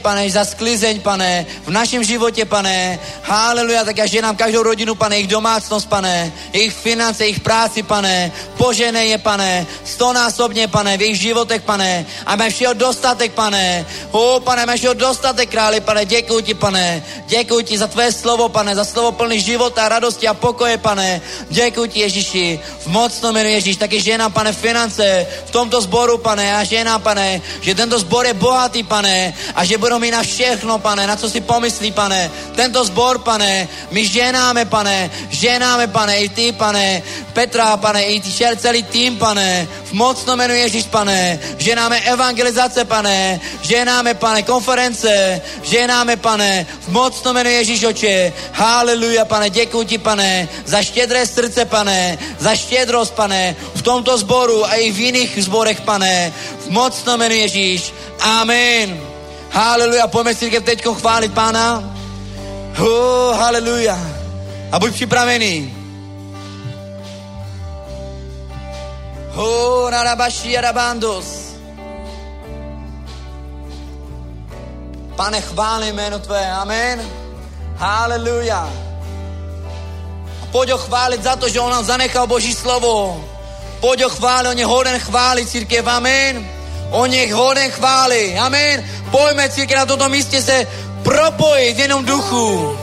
pane, že za sklizeň, pane, v našem životě, pane. Haleluja, tak já ženám každou rodinu, pane, jejich domácnost, pane, jejich finance, jejich práci, pane. Poženej je, pane, 100násobně, pane, v jejich životech, pane. A máme všeho dostatek, pane. O, pane, máme všeho dostatek, králi, pane. Děkuji ti, pane. Děkuji ti za tvé slovo, pane, za slovo plný života, radosti a pokoje, pane. Děkuji ti, Ježíši, v mocném jménu Ježíš. Taky žena, pane, finance v tomto sboru, pane, a žena, pane, že tento sbor je bohatý, pane, a že budou mít na všechno, pane, na co si pomyslí, pane. Tento sbor, pane, my ženáme, pane, i ty, pane, Petra, pane, i ty, celý tým, pane, v mocném jménu Ježíš, pane, ženáme evangelizace, pane, ženáme, pane, konference, ženáme, pane, v mocném jménu Ježíš, oče. Haleluja, pane, děkuji ti, pane, za štědré srdce, pane, za štědrost, pane, v tomto sboru a i v jiných sborech, pane, v mocném jménu Ježíš. Amen. Haleluja, pojďme si teďko chválit Pána. Haleluja. A buď připravený. Narabaši arabandos. Pane, chválím jméno tvé. Amen. Haleluja. Pojď ho chválit za to, že on nám zanechal Boží slovo. Pojď ho chválit, on je hoden chválit, církev, amen. On je hoden chválit, amen. Pojďme, církev, na toto místě se propojit v jenom duchu.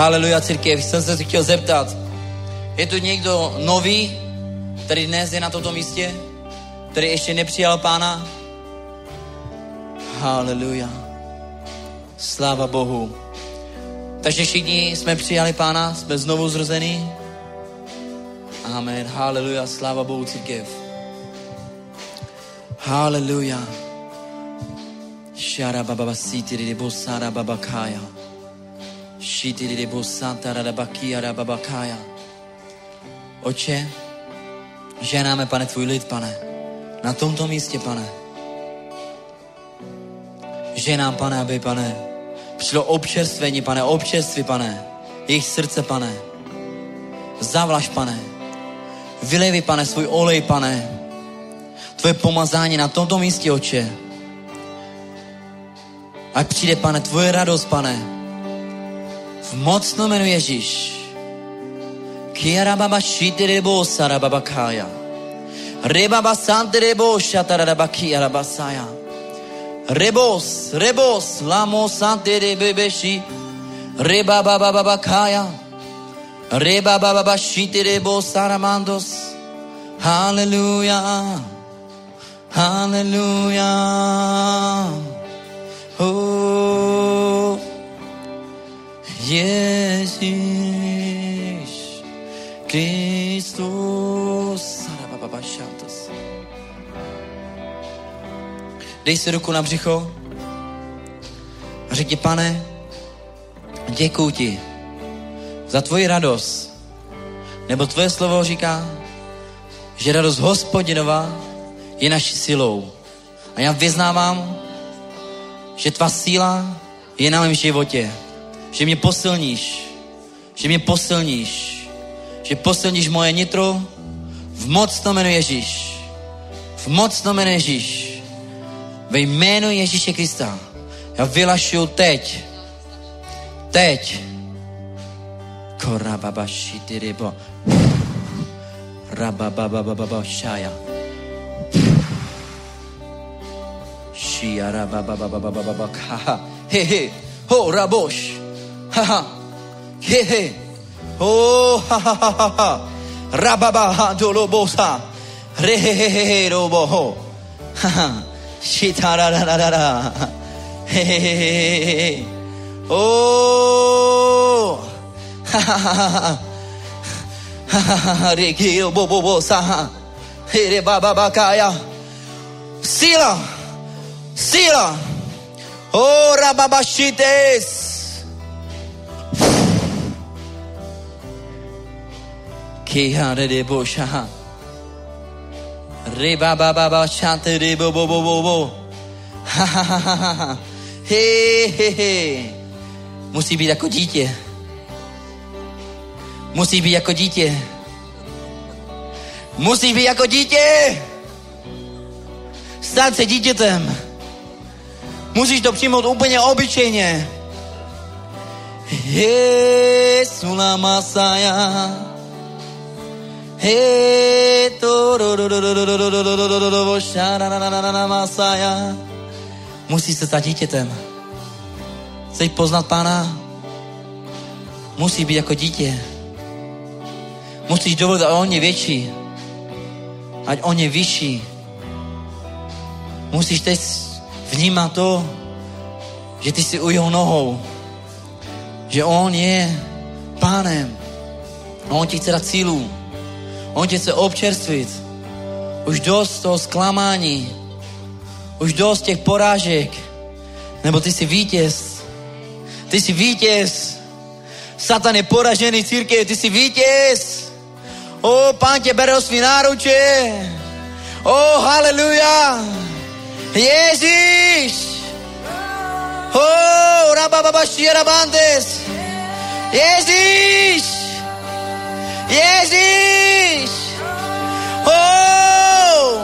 Haleluja, církev, jsem se chtěl zeptat. Je tu někdo nový, který dnes je na tomto místě, který ještě nepřijal Pána. Haleluja. Sláva Bohu. Takže všichni jsme přijali Pána, jsme znovu zrození. Amen. Haleluja. Sláva Bohu, církev. Haleluja. Shara baba siti ribo sara baba kaya. Shiti ribo santa baba kia baba kaya. Oče, ženáme, Pane, tvůj lid, Pane, na tomto místě, Pane. Ženám, Pane, aby, Pane, přišlo občerstvení, Pane, občerství, Pane, jejich srdce, Pane. Zavlaž, Pane, vylevi, Pane, svůj olej, Pane, tvoje pomazání na tomto místě, Oče. Ať přijde, Pane, tvoje radost, Pane, v mocném jménu Ježíš. Kiara baba shitire bo sara baba kaya. Rebaba santere bo shatara baba kiara basaya. Rebos, rebos, lamo santere bebeshi. Rebaba baba kaya. Rebaba baba shitire bo sara mandos. Hallelujah. Hallelujah. Oh. Yeshi. Kristus. Dej si ruku na břicho a řekni, Pane, děkuji ti za tvoji radost, nebo tvoje slovo říká, že radost Hospodinová je naší silou. A já vyznávám, že tvá síla je na mém životě, že mě posilníš, že mě posilníš, že posilníš moje nitro v mocno jménu Ježíš. V mocno jménu Ježíš. Ve jménu Ježíše Krista. Já vylašuju teď. Teď. Korababa šitiribo. Rabababababa šaja. Šiarababababababa kaha. Hehe. Ho raboš. Haha. Hehe. Oh, ha, ha, ha, ha, rababa dolobosa, rehehehe roboho, ha, ha, shitarararara, hehehehe, oh, ha, ha, ha, ha, ha, ha, ha, regi robobobosa, ha, here bababakaya, sila, sila, oh, rababashites, Kiha rebo shaha. Reba baba baba shante rebo bo bo bo bo. Ha ha ha ha. He he he. Musí být jako dítě. Musí být jako dítě. Musí být jako dítě. Stát se dítětem. Musíš to přijmout úplně obyčejně. Jesu la masaya. Hey, musíš se stát dítětem. Chceš poznat Pána? Musíš být jako dítě. Musíš dovolit, ať on je větší. Ať on je vyšší. Musíš teď vnímat to, že ty jsi u jeho nohou. Že on je Pánem. A on ti chce dát cílů. On tě chce občerstvit. Už dost toho zklamání. Už dost těch porážek. Nebo ty jsi vítěz. Ty jsi vítěz. Satan je poražený, církev. Ty jsi vítěz. O, Pán tě bere do svý náruče. O, haleluja. Ježíš. O, rabababaši rabantes. Ježíš. Ježíš! Oh!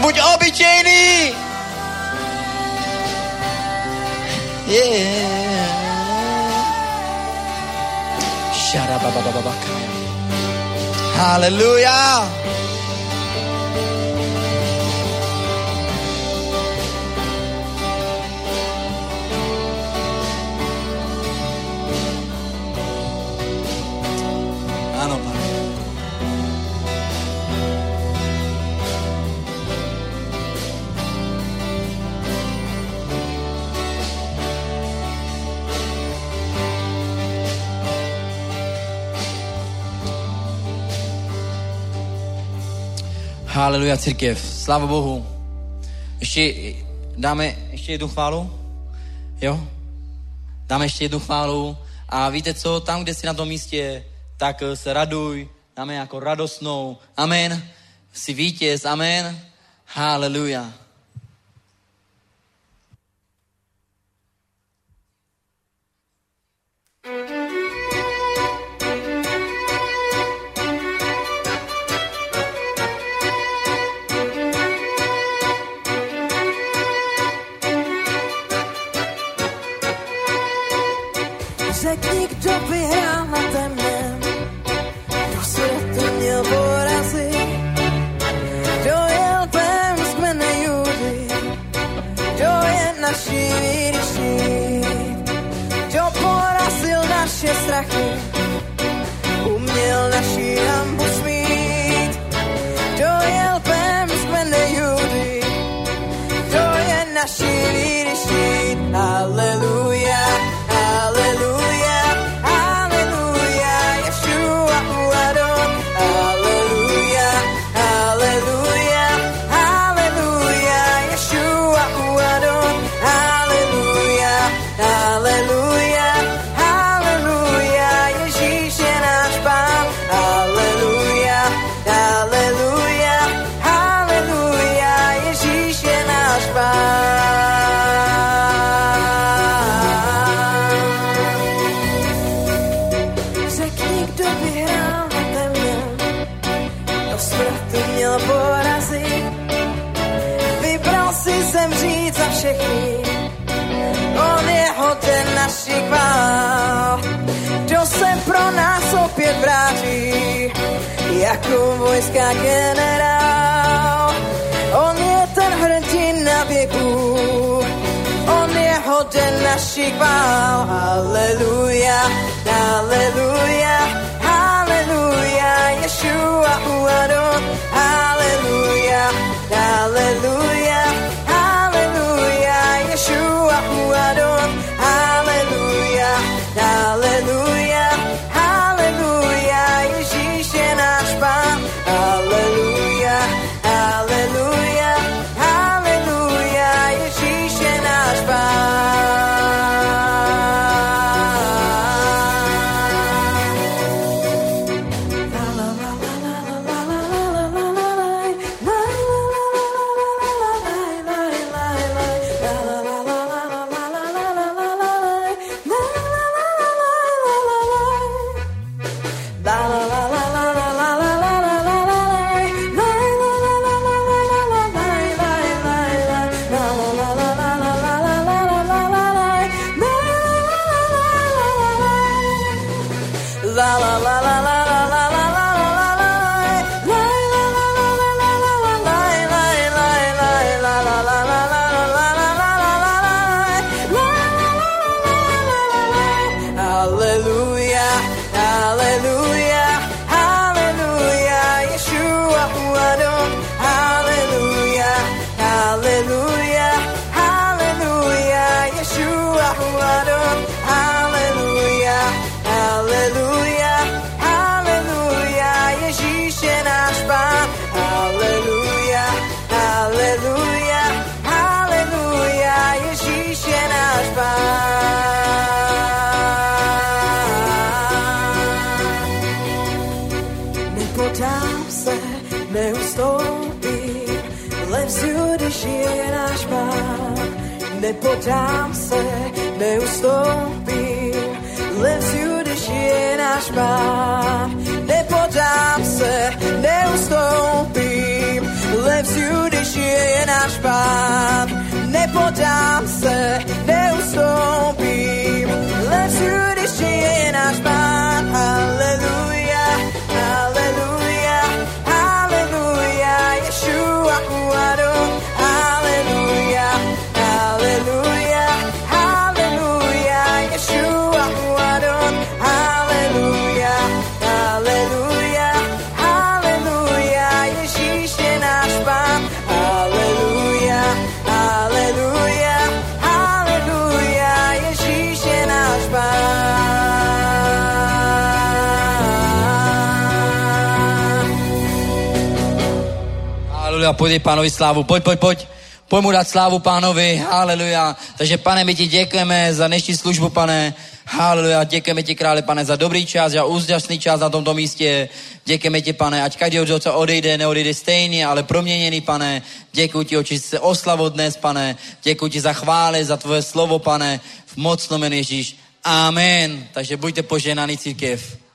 Buď obyčejný! Yeah! Šarababababaka! Haleluja! Haleluja, církev. Sláva Bohu. Dáme ještě jednu chválu? Jo? Dáme ještě jednu chválu. A víte co? Tam, kde jsi na tom místě, tak se raduj. Dáme jako radostnou. Amen. Jsi vítěz. Amen. Haleluja. Řekni, kdo vyhrál na temném, kdo světě měl porazit, kdo je lpem z kmene Judy, kdo je naší víry štít, kdo porazil naše strachy, uměl naši hambu smít, kdo je lpem z kmene Judy, kdo je naší víry štít. Aleluja, aleluja. Kdo se pro nás opět vrátí jako vojska generál. On je ten hrdina věku, on je hoden našich chvál. Haleluja, haleluja, haleluja, Ješua u Adon. Haleluja, haleluja, haleluja, Ješua u Adon. Haleluja, haleluja, Ježíš je náš Pán. Haleluja, haleluja, haleluja, Ježíš je náš Nepodám se, neustoupím, levzu, když je náš Pán. Nepodám se, neustoupím, levzu, když je náš Pán. Nepodám se, neustoupím, levzu, když je náš Pán. Haleluja, haleluja, haleluja, Ješua u Adon. Haleluja. Haleluja, haleluja, Ješua u Adon. Haleluja, haleluja, haleluja, Ježíš je náš Pán. Haleluja, haleluja, haleluja, Ježíš je náš Pán. haleluja, pojď Pánovi slávu, pojď mu dát slávu Pánovi, haleluja. Takže Pane, my ti děkujeme za dnešní službu, Pane, haleluja, děkujeme ti, králi, Pane, za dobrý čas, za úžasný čas na tomto místě, děkujeme ti, Pane, ať každý, co odejde, neodejde stejně, ale proměněný, Pane, děkuji ti, oči se oslavu dnes, Pane, děkuji ti za chvály, za tvoje slovo, Pane, v mocném jménu Ježíš, amen. Takže buďte požehnaný církev.